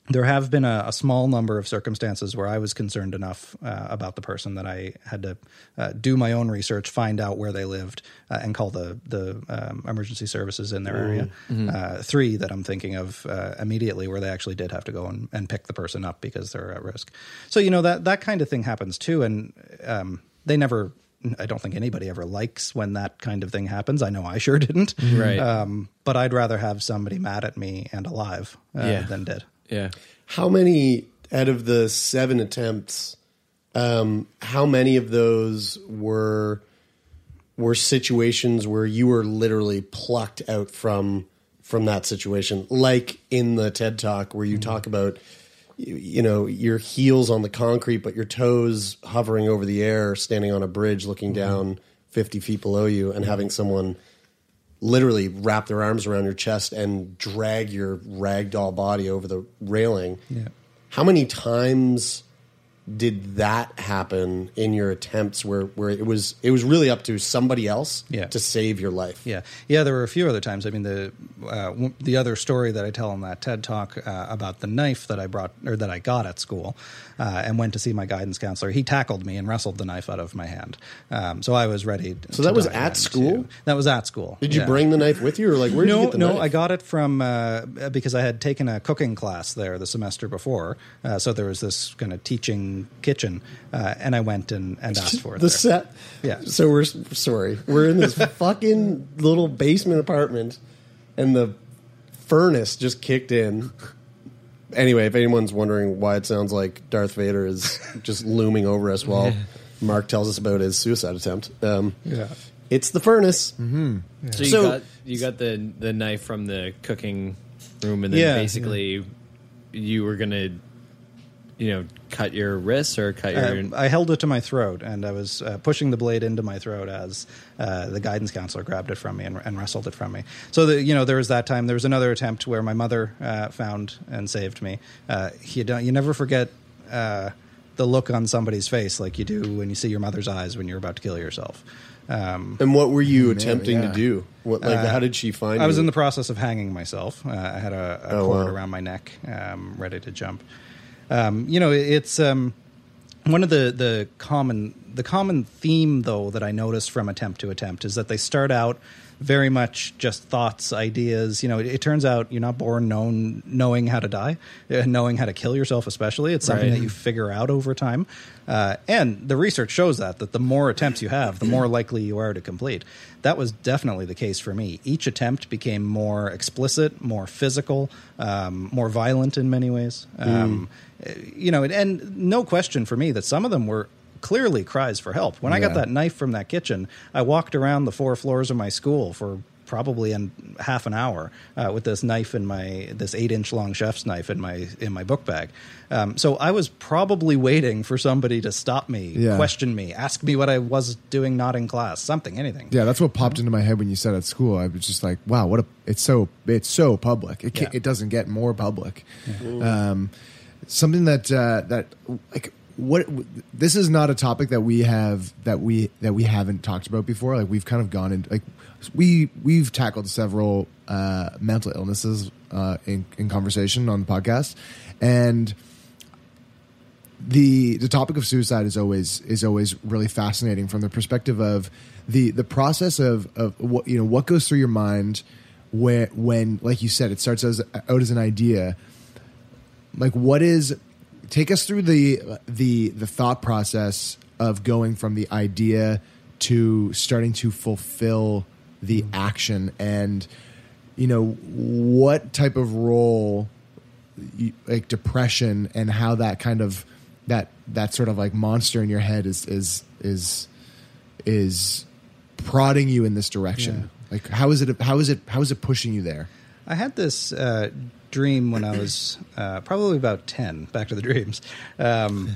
there have been a, a small number of circumstances where I was concerned enough uh, about the person that I had to uh, do my own research, find out where they lived, uh, and call the the um, emergency services in their area. Mm-hmm. Uh, three that I'm thinking of uh, immediately where they actually did have to go and, and pick the person up because they're at risk. So, you know, that, that kind of thing happens too. And um, they never... I don't think anybody ever likes when that kind of thing happens. I know I sure didn't. Right. Um, but I'd rather have somebody mad at me and alive uh, yeah. than dead. Yeah. How many out of the seven attempts, um, how many of those were, were situations where you were literally plucked out from, from that situation? Like in the TED Talk where you mm-hmm. talk about, you know, your heels on the concrete, but your toes hovering over the air, standing on a bridge, looking mm-hmm. down fifty feet below you and having someone literally wrap their arms around your chest and drag your ragdoll body over the railing. Yeah. How many times did that happen in your attempts where, where it was, it was really up to somebody else yeah. to save your life? Yeah. Yeah. There were a few other times. I mean, the, uh, the other story that I tell in that TED Talk uh, about the knife that I brought or that I got at school uh, and went to see my guidance counselor, he tackled me and wrestled the knife out of my hand. Um, so I was ready. So that was at school? Too. That was at school. Did you yeah. bring the knife with you or like, where did no, you get the no, knife? No, I got it from, uh, because I had taken a cooking class there the semester before. Uh, so there was this kind of teaching kitchen uh, and I went and, and asked for it. The there. set. Yeah. So we're sorry. We're in this fucking little basement apartment and the furnace just kicked in. Anyway, if anyone's wondering why it sounds like Darth Vader is just looming over us while Mark tells us about his suicide attempt. Um, yeah. It's the furnace. Mm-hmm. Yeah. So you so, got you got the, the knife from the cooking room and then yeah, basically yeah. you were going to, you know, cut your wrists or cut your... Uh, I held it to my throat, and I was uh, pushing the blade into my throat as uh, the guidance counselor grabbed it from me and, and wrestled it from me. So, the, you know, there was that time. There was another attempt where my mother uh, found and saved me. Uh, you, don't, you never forget uh, the look on somebody's face like you do when you see your mother's eyes when you're about to kill yourself. Um, and what were you maybe, attempting yeah. to do? What, like, uh, how did she find you? I was in the process of hanging myself. Uh, I had a, a oh, cord wow. around my neck, um, ready to jump. Um, you know, it's um, one of the, the common the common theme, though, that I notice from attempt to attempt is that they start out very much just thoughts, ideas. You know, it, it turns out you're not born known, knowing how to die, knowing how to kill yourself especially. It's something right. that you figure out over time. Uh, and the research shows that, that the more attempts you have, the more likely you are to complete. That was definitely the case for me. Each attempt became more explicit, more physical, um, more violent in many ways. Um, mm. You know, and, and no question for me that some of them were clearly cries for help. When yeah. I got that knife from that kitchen, I walked around the four floors of my school for probably in half an hour uh, with this knife in my, this eight inch long chef's knife in my, in my book bag. Um, so I was probably waiting for somebody to stop me, yeah. question me, ask me what I was doing not in class, something, anything. Yeah. That's what popped into my head when you said at school. I was just like, wow, what a, it's so, it's so public. It can't, yeah. it doesn't get more public. Yeah. Um, something that, uh, that like, What this is not a topic that we have that we that we haven't talked about before. Like we've kind of gone into like we we've tackled several uh, mental illnesses uh, in, in conversation on the podcast, and the the topic of suicide is always is always really fascinating from the perspective of the the process of of what you know what goes through your mind where when, like you said, it starts as, out as an idea. Like, what is take us through the the the thought process of going from the idea to starting to fulfill the action, and you know what type of role like depression and how that kind of that that sort of like monster in your head is is is is prodding you in this direction. Yeah. Like how is it how is it how is it pushing you there? I had this uh, dream when I was uh, probably about ten. Back to the dreams. Um,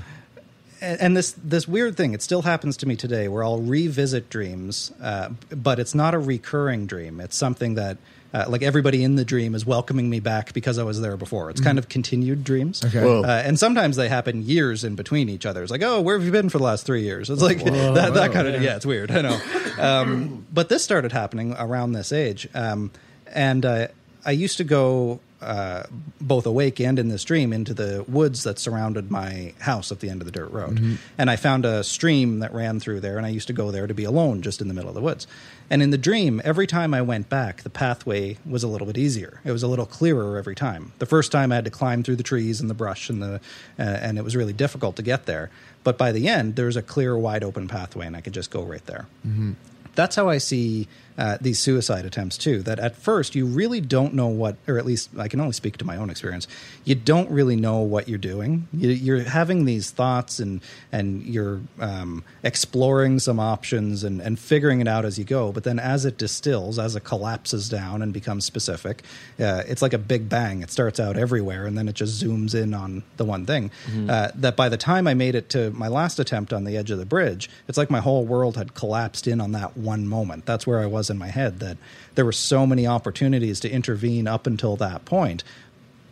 And this this weird thing, it still happens to me today, where I'll revisit dreams, uh, but it's not a recurring dream. It's something that, uh, like, everybody in the dream is welcoming me back because I was there before. It's mm-hmm. kind of continued dreams. Okay. Uh, and sometimes they happen years in between each other. It's like, oh, where have you been for the last three years? It's like whoa, that, that whoa, kind of, yeah. yeah, it's weird, I know. Um, but this started happening around this age. Um, and uh, I used to go... Uh, both awake and in this dream into the woods that surrounded my house at the end of the dirt road. Mm-hmm. And I found a stream that ran through there, and I used to go there to be alone just in the middle of the woods. And in the dream, every time I went back, the pathway was a little bit easier. It was a little clearer every time. The first time I had to climb through the trees and the brush and the uh, and it was really difficult to get there. But by the end, there was a clear, wide open pathway, and I could just go right there. Mm-hmm. That's how I see uh, these suicide attempts, too, that at first you really don't know what, or at least I can only speak to my own experience, you don't really know what you're doing. You, you're having these thoughts and and you're um, exploring some options and, and figuring it out as you go. But then as it distills, as it collapses down and becomes specific, uh, it's like a big bang. It starts out everywhere, and then it just zooms in on the one thing. Mm-hmm. Uh, that by the time I made it to my last attempt on the edge of the bridge, it's like my whole world had collapsed in on that one. one moment. That's where I was in my head, that there were so many opportunities to intervene up until that point.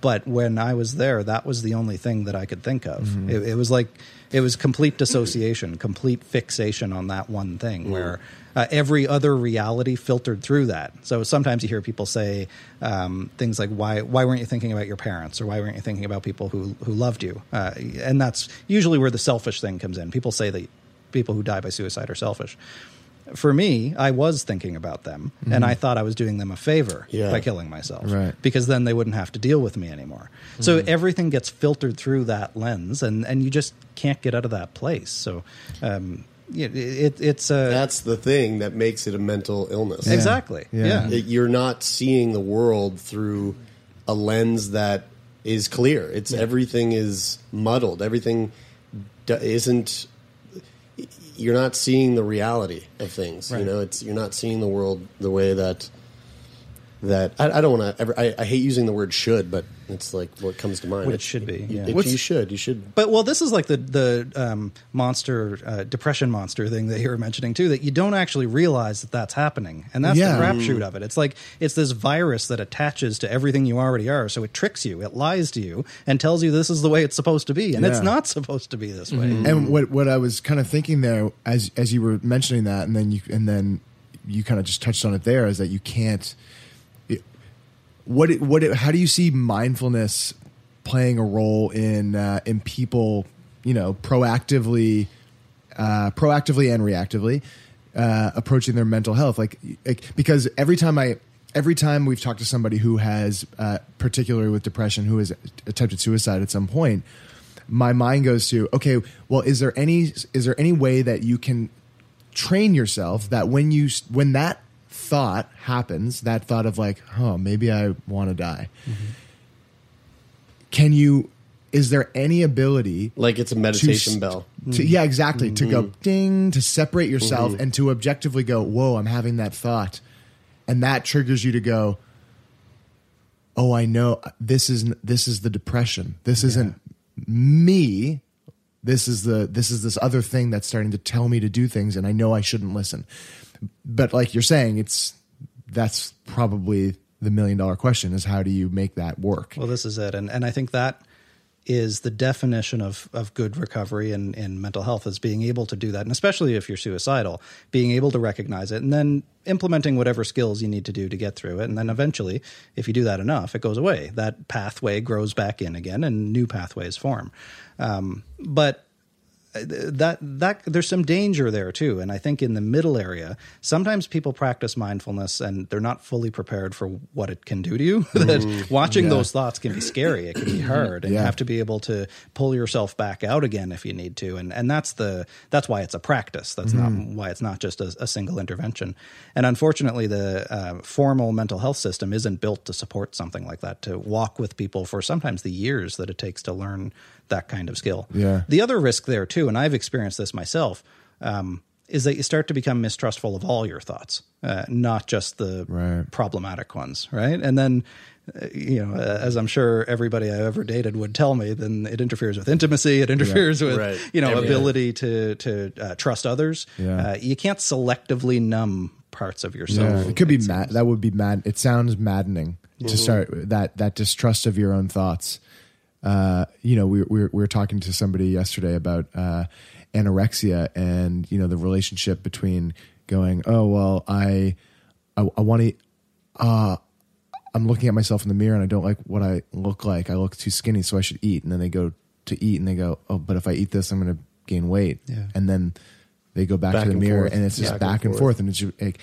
But when I was there, that was the only thing that I could think of. Mm-hmm. It, it was like, it was complete dissociation, complete fixation on that one thing mm-hmm. where uh, every other reality filtered through that. So sometimes you hear people say um, things like, why why weren't you thinking about your parents? Or why weren't you thinking about people who, who loved you? Uh, and that's usually where the selfish thing comes in. People say that people who die by suicide are selfish. For me, I was thinking about them, mm-hmm. and I thought I was doing them a favor yeah. by killing myself, right. because then they wouldn't have to deal with me anymore. Mm-hmm. So everything gets filtered through that lens, and, and you just can't get out of that place. So um, it, it, it's a... That's the thing that makes it a mental illness. Yeah. Exactly, yeah. yeah. It, you're not seeing the world through a lens that is clear. It's yeah. everything is muddled. Everything d- isn't... You're not seeing the reality of things, right. you know. It's you're not seeing the world the way that that I, I don't want to ever. I, I hate using the word "should," but it's like what comes to mind. It, it should be. It, yeah. it, you should. You should. But well, this is like the the um, monster uh, depression monster thing that you were mentioning too. That you don't actually realize that that's happening, and that's yeah. the crapshoot of it. It's like it's this virus that attaches to everything you already are. So it tricks you, it lies to you, and tells you this is the way it's supposed to be, and yeah. it's not supposed to be this way. Mm-hmm. And what what I was kind of thinking there, as as you were mentioning that, and then you and then you kind of just touched on it there, is that you can't. What it, what it, how do you see mindfulness playing a role in uh, in people, you know, proactively, uh, proactively and reactively uh, approaching their mental health? Like, like because every time I every time we've talked to somebody who has, uh, particularly with depression, who has attempted suicide at some point, my mind goes to, okay, well, is there any is there any way that you can train yourself that when you when that thought happens, that thought of like, oh, maybe I want to die. Mm-hmm. Can you, is there any ability? Like it's a meditation to, bell. To, mm-hmm. Yeah, exactly. Mm-hmm. To go ding, to separate yourself mm-hmm. and to objectively go, whoa, I'm having that thought. And that triggers you to go, oh, I know this is, this is the depression. This yeah. isn't me. This is the, this is this other thing that's starting to tell me to do things. And I know I shouldn't listen. But like you're saying, it's that's probably the million dollar question is how do you make that work? Well, this is it. And and I think that is the definition of of good recovery in, in mental health is being able to do that. And especially if you're suicidal, being able to recognize it and then implementing whatever skills you need to do to get through it. And then eventually, if you do that enough, it goes away. That pathway grows back in again and new pathways form. Um, but that that there's some danger there too. And I think in the middle area, sometimes people practice mindfulness and they're not fully prepared for what it can do to you. that Ooh, watching yeah. those thoughts can be scary. It can be hard. And yeah. you have to be able to pull yourself back out again if you need to. And and that's the that's why it's a practice. That's mm-hmm. not why it's not just a, a single intervention. And unfortunately, the uh, formal mental health system isn't built to support something like that, to walk with people for sometimes the years that it takes to learn that kind of skill. Yeah. The other risk there too, and I've experienced this myself, um, is that you start to become mistrustful of all your thoughts, uh, not just the right. problematic ones, right? And then, uh, you know, uh, as I'm sure everybody I've ever dated would tell me, then it interferes with intimacy, it interferes yeah. with, right. you know, Every, ability yeah. to to uh, trust others. Yeah. Uh, you can't selectively numb parts of yourself. Yeah. It could be it mad. That would be mad. It sounds maddening Ooh. to start that that distrust of your own thoughts. Uh, you know, we, we, we were talking to somebody yesterday about uh, anorexia and, you know, the relationship between going, oh, well, I I, I want to, uh, I'm looking at myself in the mirror and I don't like what I look like. I look too skinny, so I should eat. And then they go to eat and they go, oh, but if I eat this, I'm going to gain weight. Yeah. And then they go back, back to the and mirror forth. and it's just back, back and forth. forth. And it's just, like,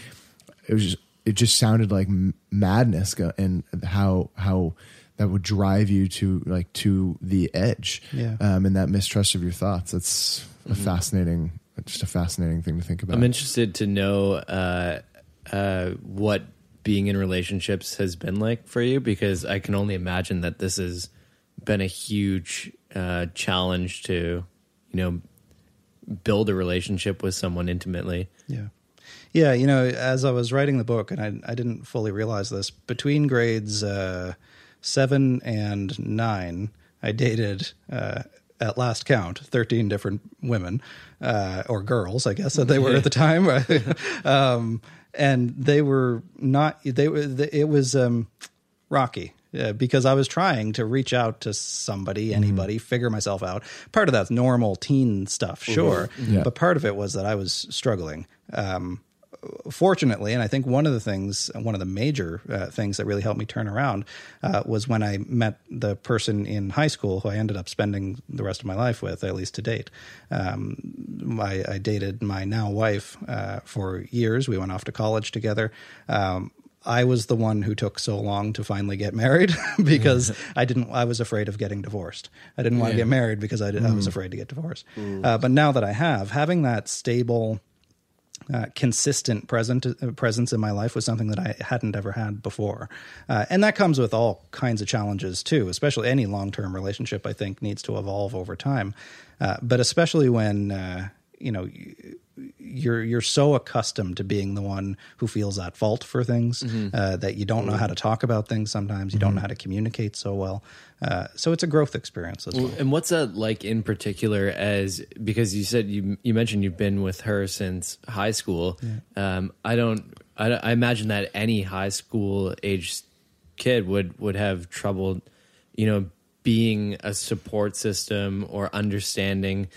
it was just, it just sounded like madness and how, how, that would drive you to like to the edge, yeah. um, and that mistrust of your thoughts. That's a mm-hmm. fascinating, just a fascinating thing to think about. I'm interested to know uh, uh, what being in relationships has been like for you, because I can only imagine that this has been a huge uh, challenge to, you know, build a relationship with someone intimately. Yeah. Yeah. You know, as I was writing the book, and I, I didn't fully realize this, between grades, uh, seven and nine, I dated, uh, at last count, thirteen different women, uh, or girls, I guess that they were at the time. um, and they were not, they were, it was, um, rocky. Yeah, because I was trying to reach out to somebody, anybody, mm-hmm. figure myself out. Part of that's normal teen stuff, sure. Mm-hmm. Yeah. But part of it was that I was struggling. Um, Fortunately, and I think one of the things, one of the major uh, things that really helped me turn around uh, was when I met the person in high school who I ended up spending the rest of my life with, at least to date. Um, I, I dated my now wife uh, for years. We went off to college together. Um, I was the one who took so long to finally get married because I didn't, I was afraid of getting divorced. I didn't want to yeah. get married because I, did, mm. I was afraid to get divorced. Mm. Uh, but now that I have, having that stable Uh, consistent present, uh, presence in my life was something that I hadn't ever had before. Uh, and that comes with all kinds of challenges too, especially any long-term relationship I think needs to evolve over time. Uh, but especially when, uh, you know, you're, you're so accustomed to being the one who feels at fault for things mm-hmm. uh, that you don't know how to talk about things sometimes. You mm-hmm. don't know how to communicate so well. Uh, so it's a growth experience as well. And what's that like in particular, as because you said you you mentioned you've been with her since high school. Yeah. Um, I don't I, I imagine that any high school age kid would would have trouble, you know, being a support system or understanding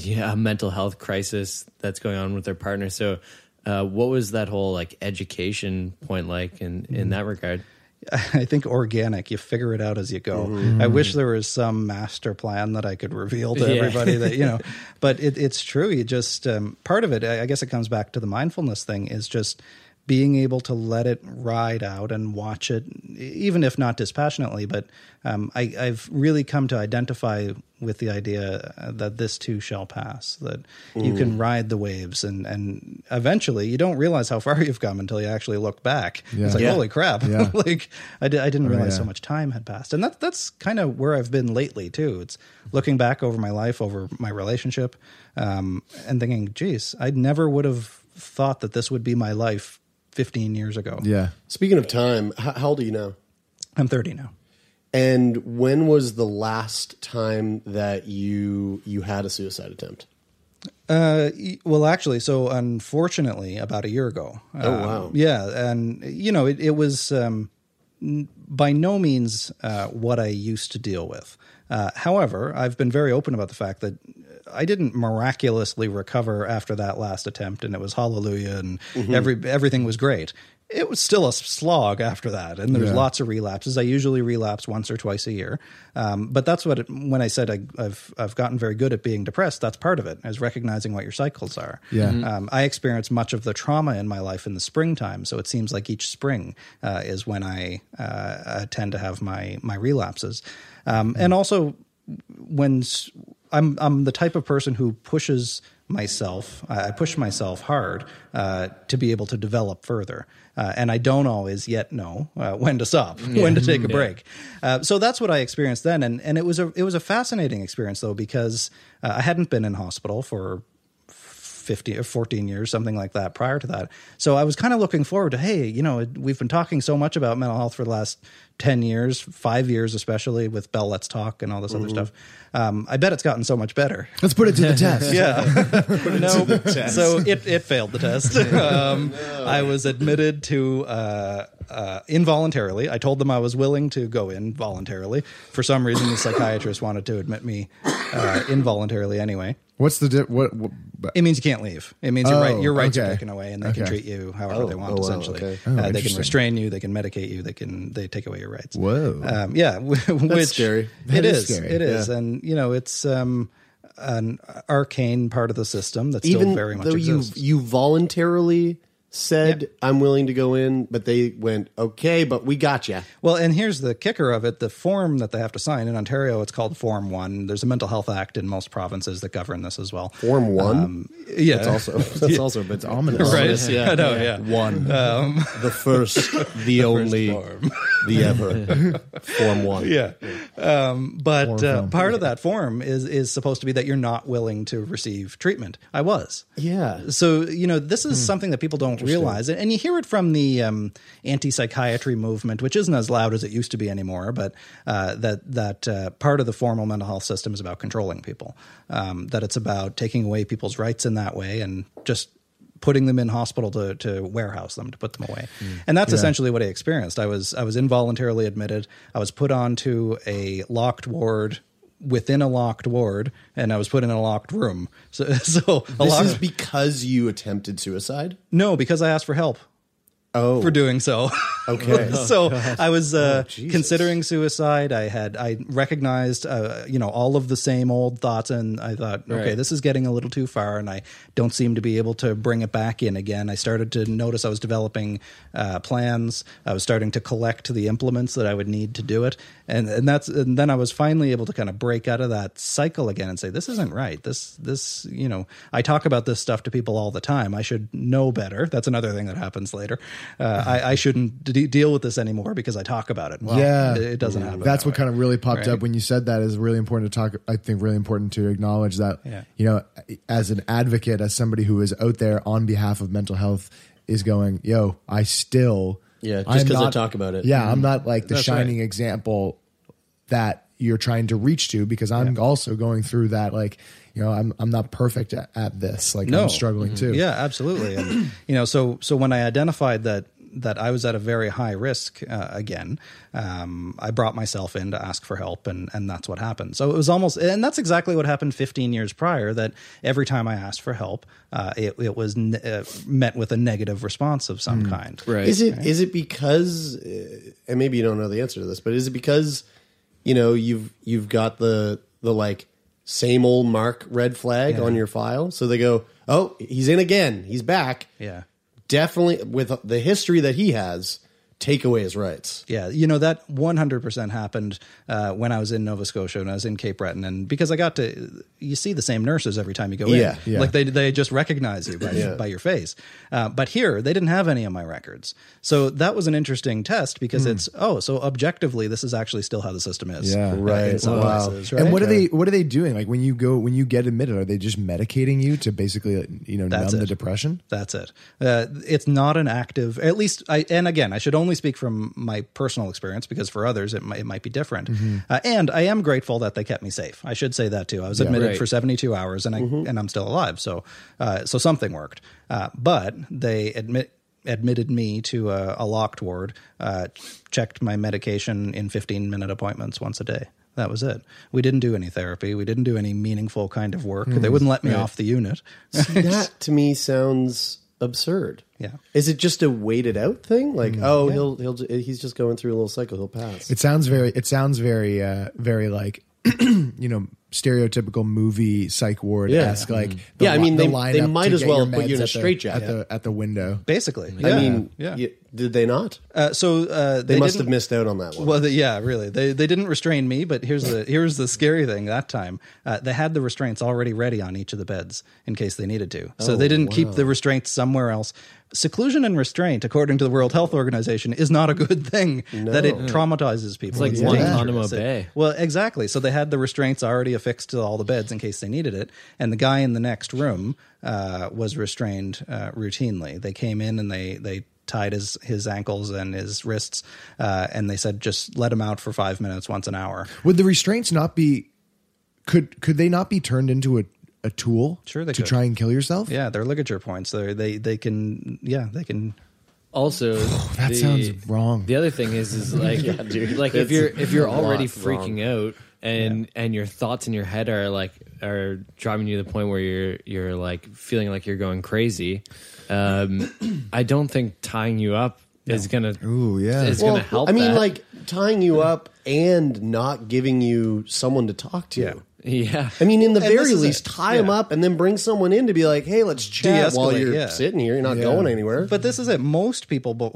yeah, a mental health crisis that's going on with their partner. So, uh, what was that whole like education point like in mm. in that regard? I think organic. You figure it out as you go. Mm. I wish there was some master plan that I could reveal to yeah. everybody that, you know, but it, it's true. You just, um, part of it, I guess it comes back to the mindfulness thing, is just being able to let it ride out and watch it, even if not dispassionately. But um, I, I've really come to identify with the idea that this too shall pass, that Ooh. you can ride the waves and, and eventually you don't realize how far you've come until you actually look back. Yeah. It's like, yeah. holy crap. Yeah. like I, di- I didn't realize oh, yeah. so much time had passed. And that, that's kind of where I've been lately too. It's looking back over my life, over my relationship, um, and thinking, geez, I never would have thought that this would be my life fifteen years ago. Yeah. Speaking of time, how old are you now? I'm thirty now. And when was the last time that you you had a suicide attempt? Uh, well, actually, so unfortunately, about a year ago. Oh, um, wow. Yeah. And, you know, it, it was um, by no means uh, what I used to deal with. Uh, however, I've been very open about the fact that I didn't miraculously recover after that last attempt, and it was hallelujah, and mm-hmm. every everything was great. It was still a slog after that, and there's yeah. lots of relapses. I usually relapse once or twice a year, um, but that's what it, when I said I, I've I've gotten very good at being depressed. That's part of it, is recognizing what your cycles are. Yeah, mm-hmm. um, I experience much of the trauma in my life in the springtime, so it seems like each spring uh, is when I uh, tend to have my my relapses, um, mm-hmm. and also when I'm I'm the type of person who pushes. myself, I push myself hard uh, to be able to develop further. Uh, and I don't always yet know uh, when to stop, yeah. when to take a break. Yeah. Uh, so that's what I experienced then. And, and it was a, it was a fascinating experience, though, because uh, I hadn't been in hospital for fifteen or fourteen years, something like that prior to that. So I was kind of looking forward to, hey, you know, we've been talking so much about mental health for the last ten years, five years, especially with Bell Let's Talk and all this Ooh. other stuff. Um, I bet it's gotten so much better. Let's put it to the test. Yeah. It no, the test. So it, it failed the test. Um, no. I was admitted to uh, uh, involuntarily. I told them I was willing to go in voluntarily. For some reason, the psychiatrist wanted to admit me uh, involuntarily anyway. What's the di- what, what? It means you can't leave. It means oh, your right, your rights okay. are taken away, and they okay. can treat you however oh, they want. Oh, essentially, okay. oh, uh, they can restrain you, they can medicate you, they can they take away your rights. Whoa, um, yeah, which That's scary. That it is, is scary. It is, yeah. And you know, it's um, an arcane part of the system that's still very much exists. Even though you you voluntarily. Said, yep. I'm willing to go in, but they went, okay, but we got you. Well, and here's the kicker of it. The form that they have to sign in Ontario, it's called Form One. There's a Mental Health Act in most provinces that govern this as well. Form One? Um, yeah. That's also, that's yeah. also, but it's ominous. Right. Yeah. I know, yeah. One. Um, the first, the, the only, first form. The ever. Form One. Yeah. Um, but uh, part yeah. of that form is, is supposed to be that you're not willing to receive treatment. I was. Yeah. So, you know, this is mm. something that people don't realize it. And you hear it from the um, anti-psychiatry movement, which isn't as loud as it used to be anymore, but uh, that that uh, part of the formal mental health system is about controlling people, um, that it's about taking away people's rights in that way and just putting them in hospital to, to warehouse them, to put them away. Mm. And that's yeah. essentially what I experienced. I was I was involuntarily admitted. I was put onto a locked ward within a locked ward, and I was put in a locked room. So, so a this locked, is because you attempted suicide? No, because I asked for help. Oh, for doing so. Okay. so oh, I was uh, oh, considering suicide. I had I recognized, uh, you know, all of the same old thoughts, and I thought, right. okay, this is getting a little too far, and I don't seem to be able to bring it back in again. I started to notice I was developing uh, plans. I was starting to collect the implements that I would need to do it, and and that's and then I was finally able to kind of break out of that cycle again and say, this isn't right. This this you know, I talk about this stuff to people all the time. I should know better. That's another thing that happens later. Uh, I, I shouldn't de- deal with this anymore because I talk about it. Well, yeah, it, it doesn't happen. That's that what way. kind of really popped right? up when you said that is really important to talk. I think really important to acknowledge that, yeah. you know, as an advocate, as somebody who is out there on behalf of mental health is going, yo, I still, yeah, just because I talk about it. Yeah. Mm-hmm. I'm not like the That's shining right. example that you're trying to reach to, because I'm yeah. also going through that. Like, you know, I'm I'm not perfect at, at this. Like no. I'm struggling mm-hmm. too. Yeah, absolutely. And, you know, so so when I identified that that I was at a very high risk uh, again, um, I brought myself in to ask for help, and and that's what happened. So it was almost, and that's exactly what happened fifteen years prior. That every time I asked for help, uh, it it was ne- uh, met with a negative response of some mm. kind. Right? Is it right? is it because, and maybe you don't know the answer to this, but is it because you know you've you've got the the like. same old Mark red flag yeah. on your file. So they go, oh, he's in again. He's back. Yeah. Definitely with the history that he has, take away his rights. Yeah. You know, that one hundred percent happened uh, when I was in Nova Scotia and I was in Cape Breton. And because I got to, you see the same nurses every time you go yeah, in. Yeah. Like they they just recognize you by, yeah. by your face. Uh, but here, they didn't have any of my records. So that was an interesting test because mm. it's, oh, so objectively, this is actually still how the system is. Yeah. Right. In some wow. places, right? And what okay. are they, what are they doing? Like when you go, when you get admitted, are they just medicating you to basically, you know, That's numb it. the depression? That's it. Uh, it's not an active, at least I, and again, I should only speak from my personal experience because for others, it might, it might be different. Mm-hmm. Uh, and I am grateful that they kept me safe. I should say that too. I was yeah, admitted right. for seventy-two hours and I, mm-hmm. and I'm still alive. So, uh, so something worked, uh, but they admit, admitted me to a, a locked ward, uh, checked my medication in fifteen minute appointments once a day. That was it. We didn't do any therapy. We didn't do any meaningful kind of work. Mm, they wouldn't let me right. off the unit. See, that to me sounds absurd. Yeah. Is it just a waited out thing? Like, mm, oh, yeah. he'll he'll he's just going through a little cycle. He'll pass. It sounds very. It sounds very uh, very like you know stereotypical movie psych ward esque. Yeah. Like mm. the, yeah, I mean the they they might as well put you in a straitjacket at, yeah. at the at the window. Basically, yeah. I mean, yeah. You, did they not? Uh, so uh, they, they must have missed out on that one. Well, the, yeah, really, they they didn't restrain me. But here's the here's the scary thing. That time, uh, they had the restraints already ready on each of the beds in case they needed to. So oh, they didn't wow. keep the restraints somewhere else. Seclusion and restraint, according to the World Health Organization, is not a good thing. No. That it traumatizes people. It's like one Guantanamo Bay. Well, exactly. So they had the restraints already affixed to all the beds in case they needed it. And the guy in the next room uh, was restrained uh, routinely. They came in and they they. tied his, his ankles and his wrists, uh, and they said, just let him out for five minutes once an hour. Would the restraints not be, could could they not be turned into a, a tool sure they to could. try and kill yourself? Yeah, they're ligature points. They're, they they can, yeah, they can... Also, oh, that the, sounds wrong. The other thing is, is like, yeah, dude, like if you're if you're already freaking wrong. out and yeah. and your thoughts in your head are like are driving you to the point where you're you're like feeling like you're going crazy. Um, I don't think tying you up no. is gonna. Ooh, yeah, is well, gonna help. I mean, that. like tying you up and not giving you someone to talk to. Yeah. Yeah, I mean, in the and very least, tie yeah. them up and then bring someone in to be like, "Hey, let's chat while you're yeah. sitting here. You're not yeah. going anywhere." But this is it. Most people, b-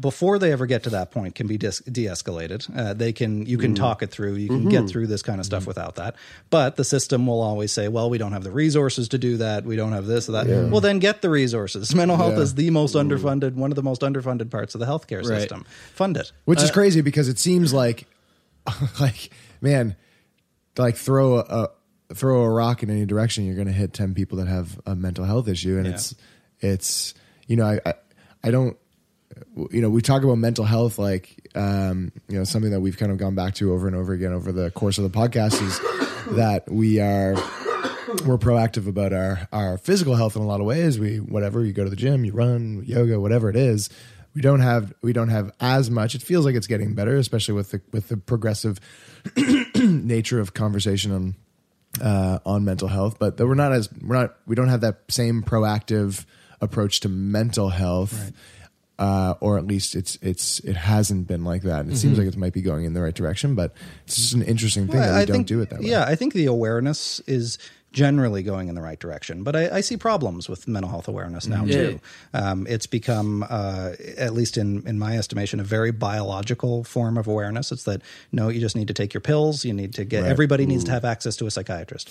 before they ever get to that point, can be de- de-escalated. Uh, they can, you can mm. talk it through. You can mm-hmm. get through this kind of stuff mm. without that. But the system will always say, "Well, we don't have the resources to do that. We don't have this or that." Yeah. Well, then get the resources. Mental health yeah. is the most mm. underfunded, one of the most underfunded parts of the healthcare system. Right. Fund it, which uh, is crazy because it seems like, like man. Like throw a, a throw a rock in any direction, you're going to hit ten people that have a mental health issue, and yeah. it's it's you know I, I I don't you know we talk about mental health like um, you know something that we've kind of gone back to over and over again over the course of the podcast is that we are we're proactive about our our physical health in a lot of ways. We whatever you go to the gym, you run, yoga, whatever it is. We don't have we don't have as much. It feels like it's getting better, especially with the with the progressive nature of conversation on uh, on mental health. But we're not as we're not we don't have that same proactive approach to mental health, right. uh, or at least it's it's it hasn't been like that. And it mm-hmm. seems like it might be going in the right direction, but it's just an interesting thing well, that we I don't think, do it that way. Yeah, I think the awareness is generally going in the right direction. But I, I see problems with mental health awareness now, yeah. too. Um, it's become, uh, at least in, in my estimation, a very biological form of awareness. It's that, no, you just need to take your pills. You need to get, right. everybody Ooh. needs to have access to a psychiatrist.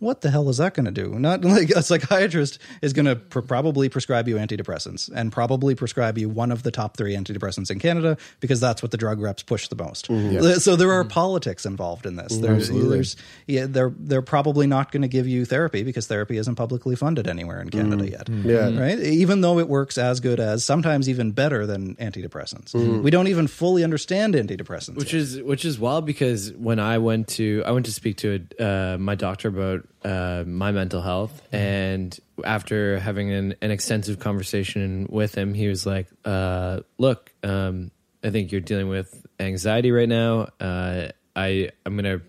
What the hell is that going to do? Not like a psychiatrist is going to pr- probably prescribe you antidepressants and probably prescribe you one of the top three antidepressants in Canada because that's what the drug reps push the most. Mm, yeah. So there are mm. politics involved in this. Mm, there's, there's, yeah, they're they're probably not going to give you therapy because therapy isn't publicly funded anywhere in Canada mm. yet. Mm. Yeah. Right? Even though it works as good as, sometimes even better than antidepressants. Mm. We don't even fully understand antidepressants, which yet. is which is wild because when I went to I went to speak to a, uh, my doctor about Uh, my mental health, and after having an, an extensive conversation with him, he was like, uh, look, um, I think you're dealing with anxiety right now. Uh, I, I'm going to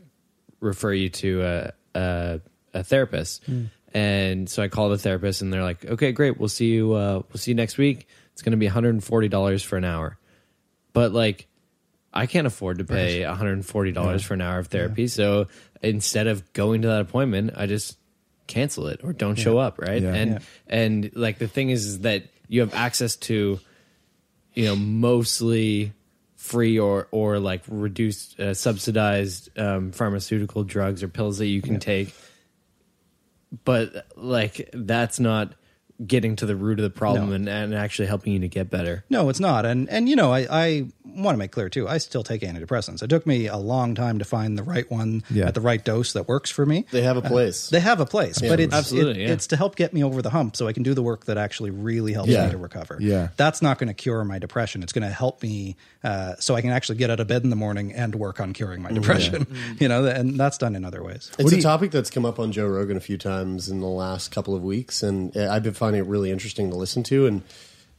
refer you to a, a, a therapist. Mm. And so I called the therapist and they're like, okay, great. We'll see you. Uh, we'll see you next week. It's going to be one hundred forty dollars for an hour. But like, I can't afford to pay one hundred forty dollars yeah. for an hour of therapy. Yeah. So instead of going to that appointment, I just cancel it or don't yeah. show up. Right. Yeah. And, yeah. and like the thing is, is that you have access to, you know, mostly free or, or like reduced uh, subsidized um, pharmaceutical drugs or pills that you can yeah. take. But like, that's not getting to the root of the problem no. and, and actually helping you to get better. No, it's not. And, and you know, I, I want to make clear too, I still take antidepressants. It took me a long time to find the right one yeah. at the right dose that works for me. They have a place. Uh, they have a place, yeah. but it's, Absolutely, it, yeah. it's to help get me over the hump so I can do the work that actually really helps yeah. me to recover. Yeah. That's not going to cure my depression. It's going to help me uh, so I can actually get out of bed in the morning and work on curing my depression, yeah. you know, and that's done in other ways. It's what a you, topic that's come up on Joe Rogan a few times in the last couple of weeks. And I've been finding it really interesting to listen to. And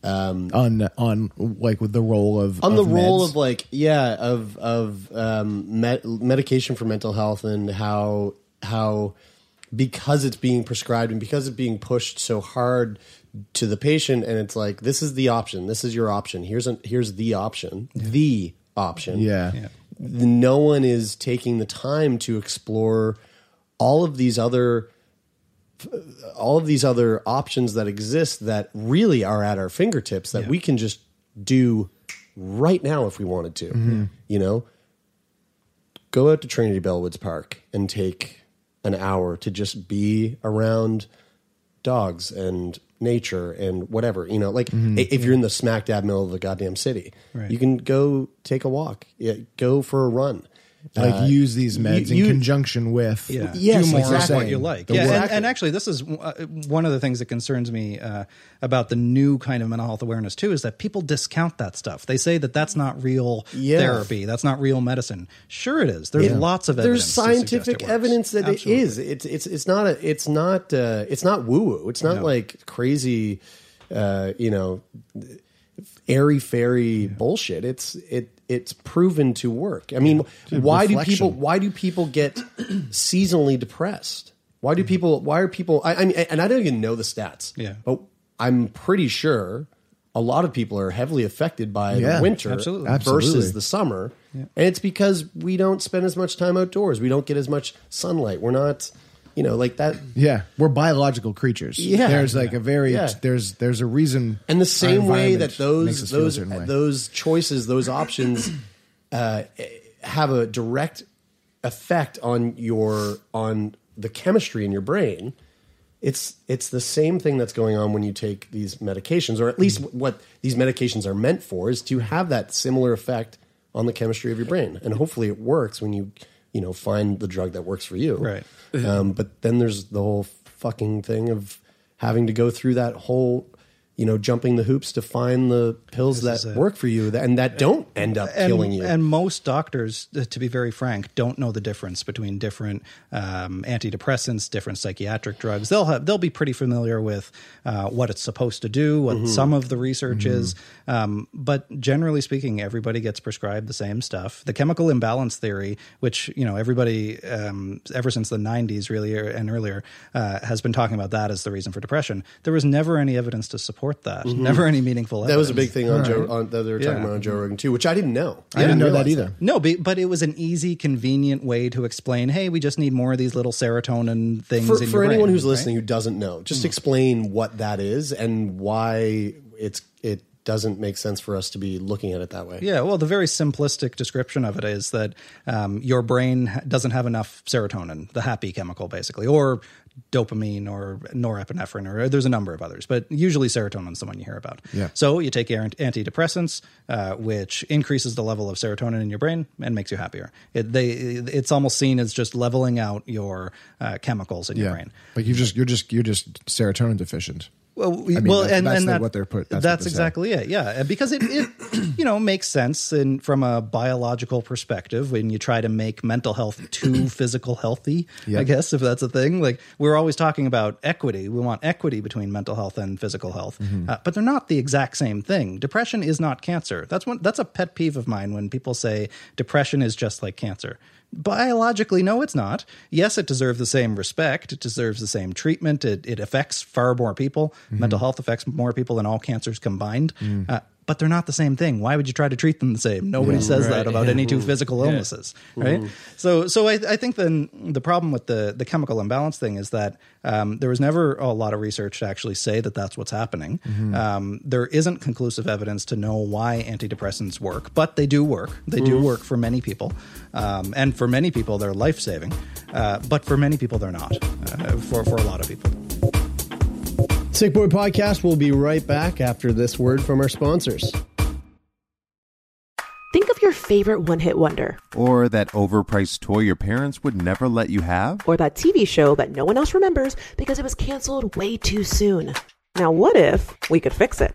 Um, on on like with the role of on of the meds. role of like yeah of of um, med- medication for mental health and how how because it's being prescribed and because it's being pushed so hard to the patient, and it's like, this is the option, this is your option, here's an, here's the option, yeah. the option. Yeah. yeah, no one is taking the time to explore all of these other. all of these other options that exist that really are at our fingertips that yeah. we can just do right now if we wanted to, mm-hmm. you know, go out to Trinity Bellwoods Park and take an hour to just be around dogs and nature and whatever, you know, like mm-hmm. if yeah. you're in the smack dab middle of the goddamn city, right. you can go take a walk, yeah, go for a run. Like uh, use these meds you, you, in conjunction with yeah. yes, do more exactly. what you like. Yeah, and, and actually, this is one of the things that concerns me uh, about the new kind of mental health awareness, too, is that people discount that stuff. They say that that's not real yeah. therapy. That's not real medicine. Sure it is. There's yeah. lots of evidence. There's scientific evidence that Absolutely. it is. It's it's it's not a, it's not uh, it's not woo-woo. It's not no. like crazy, uh, you know, airy-fairy yeah. bullshit. It's it. It's proven to work. I mean, why Reflection. do people? Why do people get seasonally depressed? Why do people? Why are people? I, I mean, and I don't even know the stats. Yeah, but I'm pretty sure a lot of people are heavily affected by yeah, the winter absolutely. versus absolutely. the summer, yeah. and it's because we don't spend as much time outdoors. We don't get as much sunlight. We're not. You know, like that. Yeah, we're biological creatures. Yeah, there's like yeah. a very yeah. there's there's a reason. And the same way that those those those choices, those options, uh, have a direct effect on your on the chemistry in your brain. It's it's the same thing that's going on when you take these medications, or at least what these medications are meant for is to have that similar effect on the chemistry of your brain. And hopefully, it works when you. you know, find the drug that works for you. Right. Um, but then there's the whole fucking thing of having to go through that whole, you know, jumping the hoops to find the pills this that work for you that, and that don't end up and, killing you. And most doctors, to be very frank, don't know the difference between different um, antidepressants, different psychiatric drugs. They'll have, they'll be pretty familiar with uh, what it's supposed to do, what mm-hmm. some of the research mm-hmm. is. Um, but generally speaking, everybody gets prescribed the same stuff. The chemical imbalance theory, which, you know, everybody um, ever since the nineties really and earlier uh, has been talking about that as the reason for depression. There was never any evidence to support that. Mm-hmm. Never any meaningful evidence. That was a big thing on right. Joe on, that they were talking yeah. about on Joe Rogan too, which I didn't know. I yeah, didn't know that either. That. No, but it was an easy, convenient way to explain, hey, we just need more of these little serotonin things for, in your for brain, anyone who's right? listening who doesn't know, just mm. explain what that is and why it's it doesn't make sense for us to be looking at it that way. Yeah, well, the very simplistic description of it is that um, your brain doesn't have enough serotonin, the happy chemical basically, or dopamine or norepinephrine, or there's a number of others, but usually serotonin is the one you hear about. Yeah. So you take antidepressants, uh, which increases the level of serotonin in your brain and makes you happier. It, they, it's almost seen as just leveling out your uh, chemicals in yeah. your brain. But you just, you're just, you're just serotonin deficient. Well, I mean, well, that's, and, that's and that, what they're put. That's, that's they're exactly saying. it. Yeah, because it, it, you know, makes sense in from a biological perspective when you try to make mental health too physical healthy. Yep. I guess if that's a thing, like we're always talking about equity. We want equity between mental health and physical health, mm-hmm. uh, but they're not the exact same thing. Depression is not cancer. That's one. That's a pet peeve of mine when people say depression is just like cancer. Biologically, no, it's not. Yes, it deserves the same respect. It deserves the same treatment. It, it affects far more people. Mm-hmm. Mental health affects more people than all cancers combined. Mm. Uh, but they're not the same thing. Why would you try to treat them the same? Nobody yeah, says right. that about yeah. any two physical illnesses, yeah. right? Ooh. So so I, I think then the problem with the, the chemical imbalance thing is that um, there was never a lot of research to actually say that that's what's happening. Mm-hmm. Um, there isn't conclusive evidence to know why antidepressants work, but they do work. They Ooh. do work for many people. Um, and for many people, they're life-saving. Uh, but for many people, they're not, uh, for, for a lot of people. Sick Boy Podcast will be right back after this word from our sponsors. Think of your favorite one-hit wonder. Or that overpriced toy your parents would never let you have. Or that T V show that no one else remembers because it was canceled way too soon. Now what if we could fix it?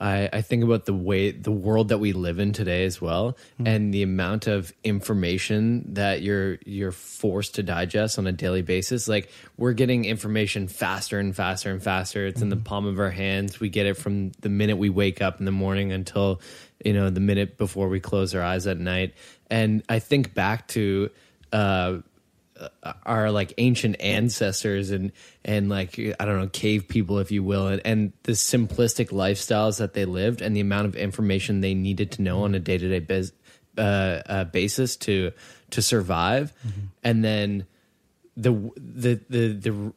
I, I think about the way the world that we live in today as well, mm-hmm. and the amount of information that you're you're forced to digest on a daily basis. Like, we're getting information faster and faster and faster. It's mm-hmm. in the palm of our hands. We get it from the minute we wake up in the morning until, you know, the minute before we close our eyes at night. And I think back to uh, our like ancient ancestors and and like, I don't know, cave people, if you will, and, and the simplistic lifestyles that they lived and the amount of information they needed to know on a day-to-day biz, uh, uh, basis to to survive. Mm-hmm. And then the, the the the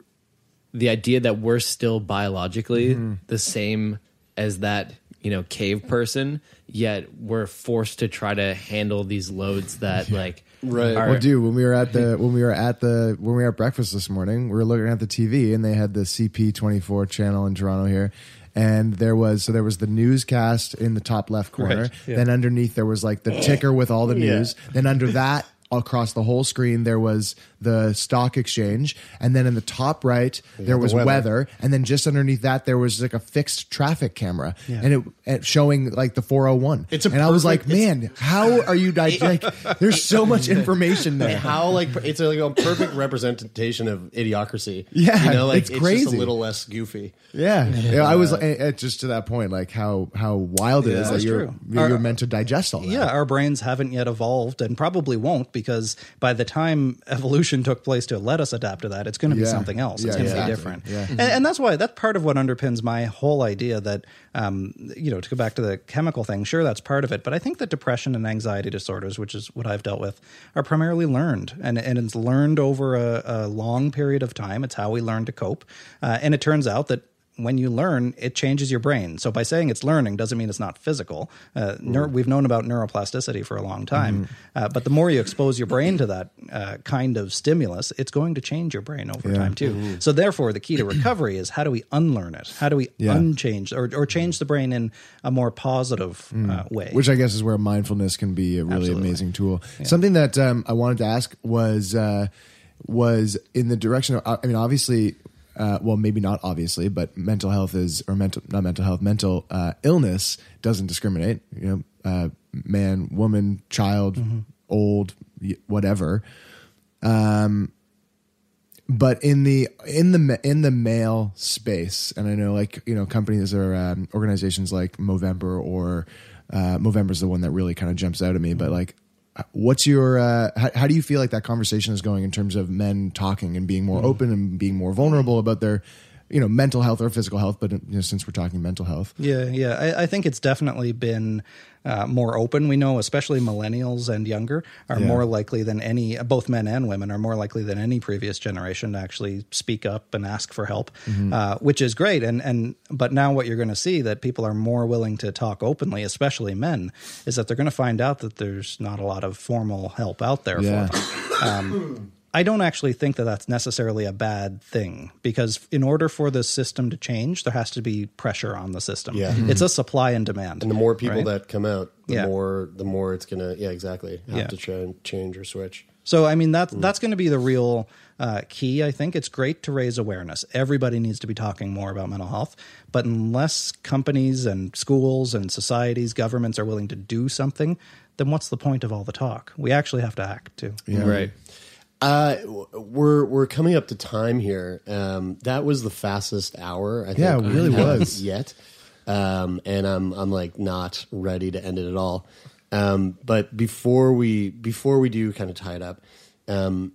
the idea that we're still biologically mm-hmm. the same as that, you know, cave person, yet we're forced to try to handle these loads that yeah. like right. Our, well, dude, when we were at the when we were at the when we were at breakfast this morning, we were looking at the T V and they had the C P twenty-four channel in Toronto here, and there was so there was the newscast in the top left corner. Right. Yeah. Then underneath there was like the ticker with all the news. Yeah. Then under that, across the whole screen, there was the stock exchange, and then in the top right yeah, there was the weather. weather, and then just underneath that there was like a fixed traffic camera, yeah. and it, it showing like the four oh one. It's a and perfect, I was like, man, how are you di- like? There's so much information there. How like it's like a perfect representation of idiocracy. Yeah, you know, like it's, it's crazy. Just a little less goofy. Yeah, yeah. yeah I was like, just to that point, like how how wild it yeah, is that you're true. you're our, meant to digest all that. Yeah, our brains haven't yet evolved and probably won't, because Because by the time evolution took place to let us adapt to that, it's going to be yeah. something else. It's yeah, going to exactly. be different. Yeah. And, and that's why that's part of what underpins my whole idea that, um, you know, to go back to the chemical thing, sure, that's part of it. But I think that depression and anxiety disorders, which is what I've dealt with, are primarily learned. And, and it's learned over a, a long period of time. It's how we learn to cope. Uh, and it turns out that when you learn, it changes your brain. So by saying it's learning doesn't mean it's not physical. Uh, neuro, we've known about neuroplasticity for a long time. Mm-hmm. Uh, but the more you expose your brain to that uh, kind of stimulus, it's going to change your brain over yeah. time too. Ooh. So therefore, the key to recovery is how do we unlearn it? How do we yeah. unchange or, or change the brain in a more positive mm. uh, way? Which I guess is where mindfulness can be a really Absolutely. amazing tool. Yeah. Something that um, I wanted to ask was, uh, was in the direction of, I mean, obviously... Uh, well, maybe not obviously, but mental health is, or mental, not mental health, mental uh, illness doesn't discriminate, you know, uh, man, woman, child, mm-hmm. old, whatever. Um, but in the, in the, in the male space, and I know like, you know, companies or um, organizations like Movember or uh, Movember is the one that really kind of jumps out at me, but like, what's your, uh, how, how do you feel like that conversation is going in terms of men talking and being more mm. open and being more vulnerable about their, you know, mental health or physical health? But you know, since we're talking mental health. Yeah. Yeah. I, I think it's definitely been uh, more open. We know, especially millennials and younger are yeah. more likely than any, both men and women are more likely than any previous generation to actually speak up and ask for help, mm-hmm. uh, which is great. And, and, but now what you're going to see that people are more willing to talk openly, especially men, is that they're going to find out that there's not a lot of formal help out there yeah. for them. Um, I don't actually think that that's necessarily a bad thing, because in order for the system to change, there has to be pressure on the system. Yeah. Mm-hmm. It's a supply and demand. And the more people right? that come out, the yeah. more the more it's going to, yeah, exactly, have yeah. to try and change or switch. So, I mean, that's, mm. that's going to be the real uh, key, I think. It's great to raise awareness. Everybody needs to be talking more about mental health. But unless companies and schools and societies, governments are willing to do something, then what's the point of all the talk? We actually have to act, too. Yeah. Right. Uh, we're we're coming up to time here. Um, that was the fastest hour. I think yeah, it really was yet. Um, and I'm I'm like not ready to end it at all. Um, but before we before we do kind of tie it up, um,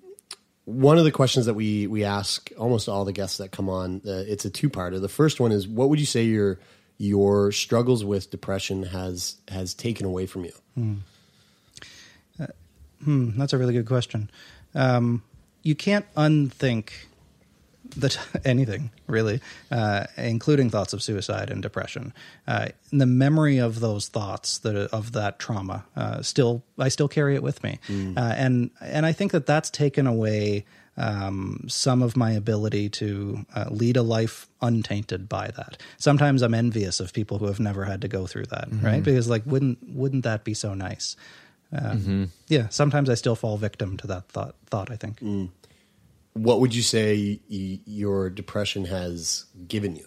one of the questions that we we ask almost all the guests that come on, uh, it's a two-parter. The first one is, what would you say your your struggles with depression has has taken away from you? Hmm, uh, hmm that's a really good question. Um, you can't unthink the t- anything really, uh, including thoughts of suicide and depression. Uh, and the memory of those thoughts, that, of that trauma, uh, still I still carry it with me, mm. uh, and and I think that that's taken away um, some of my ability to uh, lead a life untainted by that. Sometimes I'm envious of people who have never had to go through that, mm-hmm. right? Because like, wouldn't wouldn't that be so nice? Um, mm-hmm. Yeah, sometimes I still fall victim to that thought, thought I think. Mm. What would you say y- your depression has given you?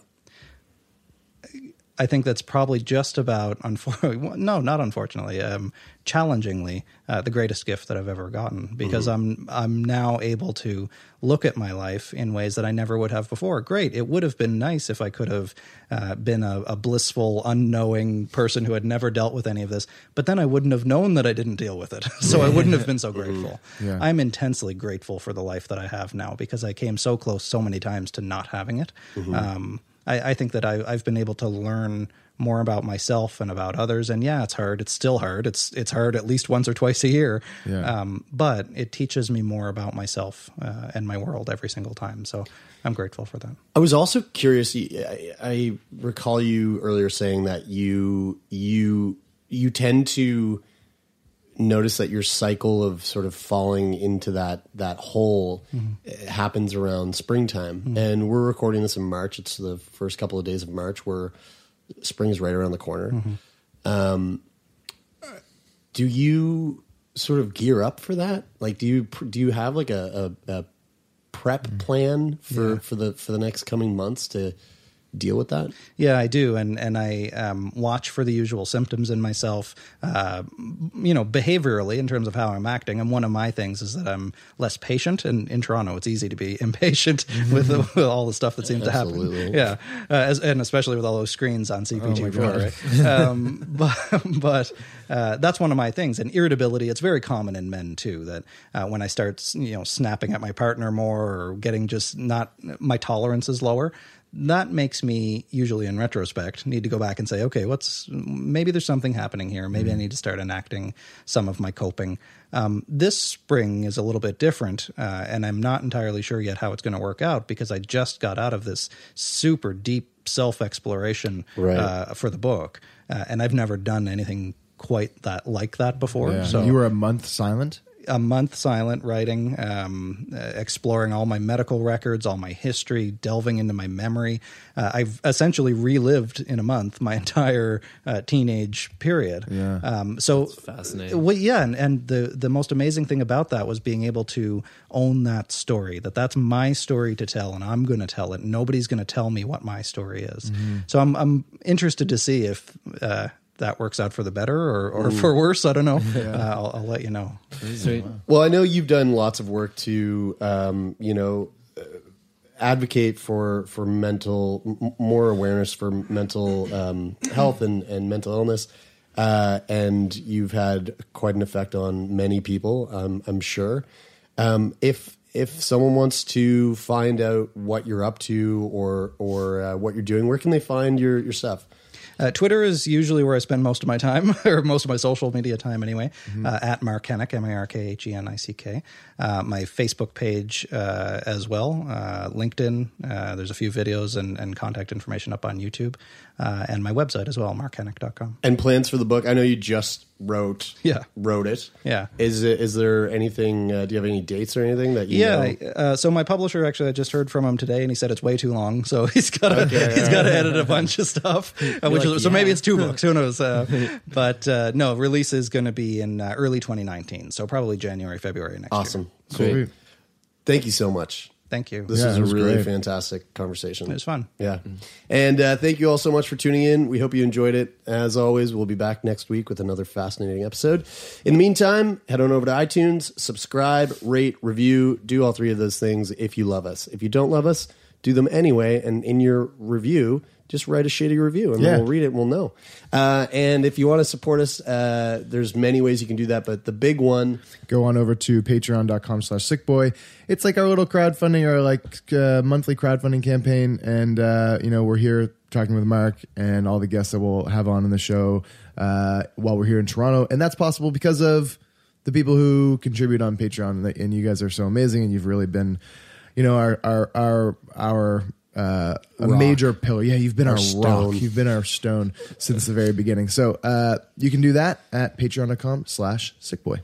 I think that's probably just about, unfor- no, not unfortunately, um, challengingly, uh, the greatest gift that I've ever gotten, because mm-hmm. I'm I'm now able to look at my life in ways that I never would have before. Great, it would have been nice if I could have uh, been a, a blissful, unknowing person who had never dealt with any of this, but then I wouldn't have known that I didn't deal with it, so I wouldn't have been so grateful. Yeah. I'm intensely grateful for the life that I have now, because I came so close so many times to not having it. Mm-hmm. Um I, I think that I, I've been able to learn more about myself and about others. And yeah, it's hard. It's still hard. It's it's hard at least once or twice a year. Yeah. Um, but it teaches me more about myself uh, and my world every single time. So I'm grateful for that. I was also curious. I, I recall you earlier saying that you you you tend to notice that your cycle of sort of falling into that, that hole mm-hmm. happens around springtime. Mm-hmm. And we're recording this in March. It's the first couple of days of March, where spring is right around the corner. Mm-hmm. Um, do you sort of gear up for that? Like, do you, do you have like a, a, a prep mm-hmm. plan for, yeah. for the, for the next coming months to deal with that? Yeah, I do. And, and I, um, watch for the usual symptoms in myself, uh, you know, behaviorally in terms of how I'm acting. And one of my things is that I'm less patient, and in Toronto, it's easy to be impatient with, the, with all the stuff that seems Absolutely. to happen. Yeah. Uh, as, and especially with all those screens on C P twenty-four. Oh right? um, but, but, uh, that's one of my things. And irritability, it's very common in men too, that, uh, when I start, you know, snapping at my partner more, or getting just not, my tolerance is lower. That makes me usually, in retrospect, need to go back and say, okay, what's maybe there's something happening here. Maybe mm-hmm. I need to start enacting some of my coping. Um, this spring is a little bit different, uh, and I'm not entirely sure yet how it's going to work out, because I just got out of this super deep self-exploration right. uh, for the book, uh, and I've never done anything quite that like that before. Yeah. So you were a month silent? A month silent writing, um, exploring all my medical records, all my history, delving into my memory. Uh, I've essentially relived in a month my entire uh, teenage period. Yeah. Um, so that's fascinating. Well, yeah, and, and the the most amazing thing about that was being able to own that story. That that's my story to tell, and I'm going to tell it. Nobody's going to tell me what my story is. Mm-hmm. So I'm I'm interested to see if. Uh, that works out for the better or, or for worse. I don't know. Yeah. Uh, I'll, I'll let you know. Sweet. Well, I know you've done lots of work to, um, you know, advocate for, for mental, m- more awareness for mental um, health and, and mental illness. Uh, and you've had quite an effect on many people, um, I'm sure. Um, if, if someone wants to find out what you're up to or, or uh, what you're doing, where can they find your, your stuff? Uh, Twitter is usually where I spend most of my time, or most of my social media time anyway, mm-hmm. uh, at Mark Henick, M A R K H E N I C K. Uh, my Facebook page uh, as well, uh, LinkedIn. Uh, there's a few videos and, and contact information up on YouTube. Uh, and my website as well, mark henick dot com. And plans for the book. I know you just wrote yeah. wrote it. Yeah. Is it, is there anything, uh, do you have any dates or anything that you Yeah. know? Uh, so my publisher, actually, I just heard from him today, and he said it's way too long. So he's got to okay. he's got to edit a bunch of stuff. Uh, which like, is, so yeah. maybe it's two books. Who knows? Uh, but uh, no, release is going to be in uh, early twenty nineteen. So probably January, February next awesome. year. Awesome. Sweet. Thank you so much. Thank you. This yeah, is a really great. fantastic conversation. It was fun. Yeah. And uh, thank you all so much for tuning in. We hope you enjoyed it. As always, we'll be back next week with another fascinating episode. In the meantime, head on over to iTunes, subscribe, rate, review, do all three of those things if you love us. If you don't love us, do them anyway. And in your review, just write a shitty review and yeah. then we'll read it and we'll know. Uh, and if you want to support us, uh, there's many ways you can do that. But the big one. Go on over to patreon dot com slash sick boy. It's like our little crowdfunding or like uh, monthly crowdfunding campaign. And, uh, you know, we're here talking with Mark and all the guests that we'll have on in the show uh, while we're here in Toronto. And that's possible because of the people who contribute on Patreon. And you guys are so amazing, and you've really been you know, our our our our uh, a major pillar. Yeah, you've been our, our rock. You've been our stone since the very beginning. So uh, you can do that at patreon dot com slash sick boy.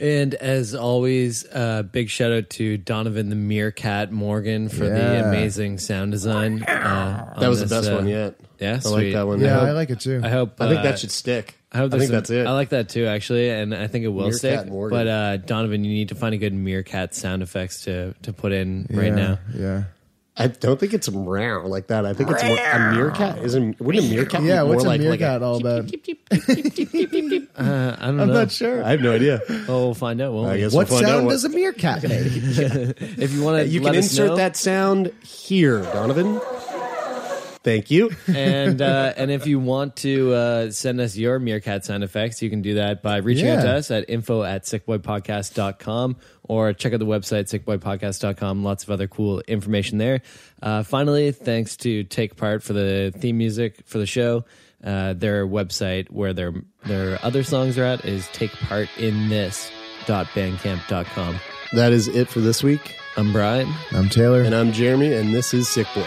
And as always, uh, big shout out to Donovan the Meerkat Morgan for yeah. the amazing sound design. Uh, that was this, the best uh, one yet. Yeah, I sweet. like that one. Yeah, I, hope, I like it too. I hope. Uh, I think that should stick. I, hope I think some, that's it. I like that too, actually, and I think it will meerkat stick. Morgan. But uh, Donovan, you need to find a good meerkat sound effects to to put in yeah, right now. Yeah. I don't think it's meow like that. I think it's more, a meerkat. Isn't wouldn't a meerkat? Yeah, be what's more a meerkat like, like a, all about? uh, I don't I'm know. I'm not sure. I have no idea. Well, we'll find out. We'll what we'll find sound out what... does a meerkat make? yeah. If you want to, you let can us insert know. That sound here, Donovan. Thank you. And uh, and if you want to uh, send us your meerkat sound effects, you can do that by reaching yeah. out to us at info at sick boy podcast dot com or check out the website, sick boy podcast dot com. Lots of other cool information there. Uh, finally, thanks to Take Part for the theme music for the show. Uh, their website where their their other songs are at is take part in this dot bandcamp dot com. That is it for this week. I'm Brian. I'm Taylor. And I'm Jeremy, and this is Sick Boy.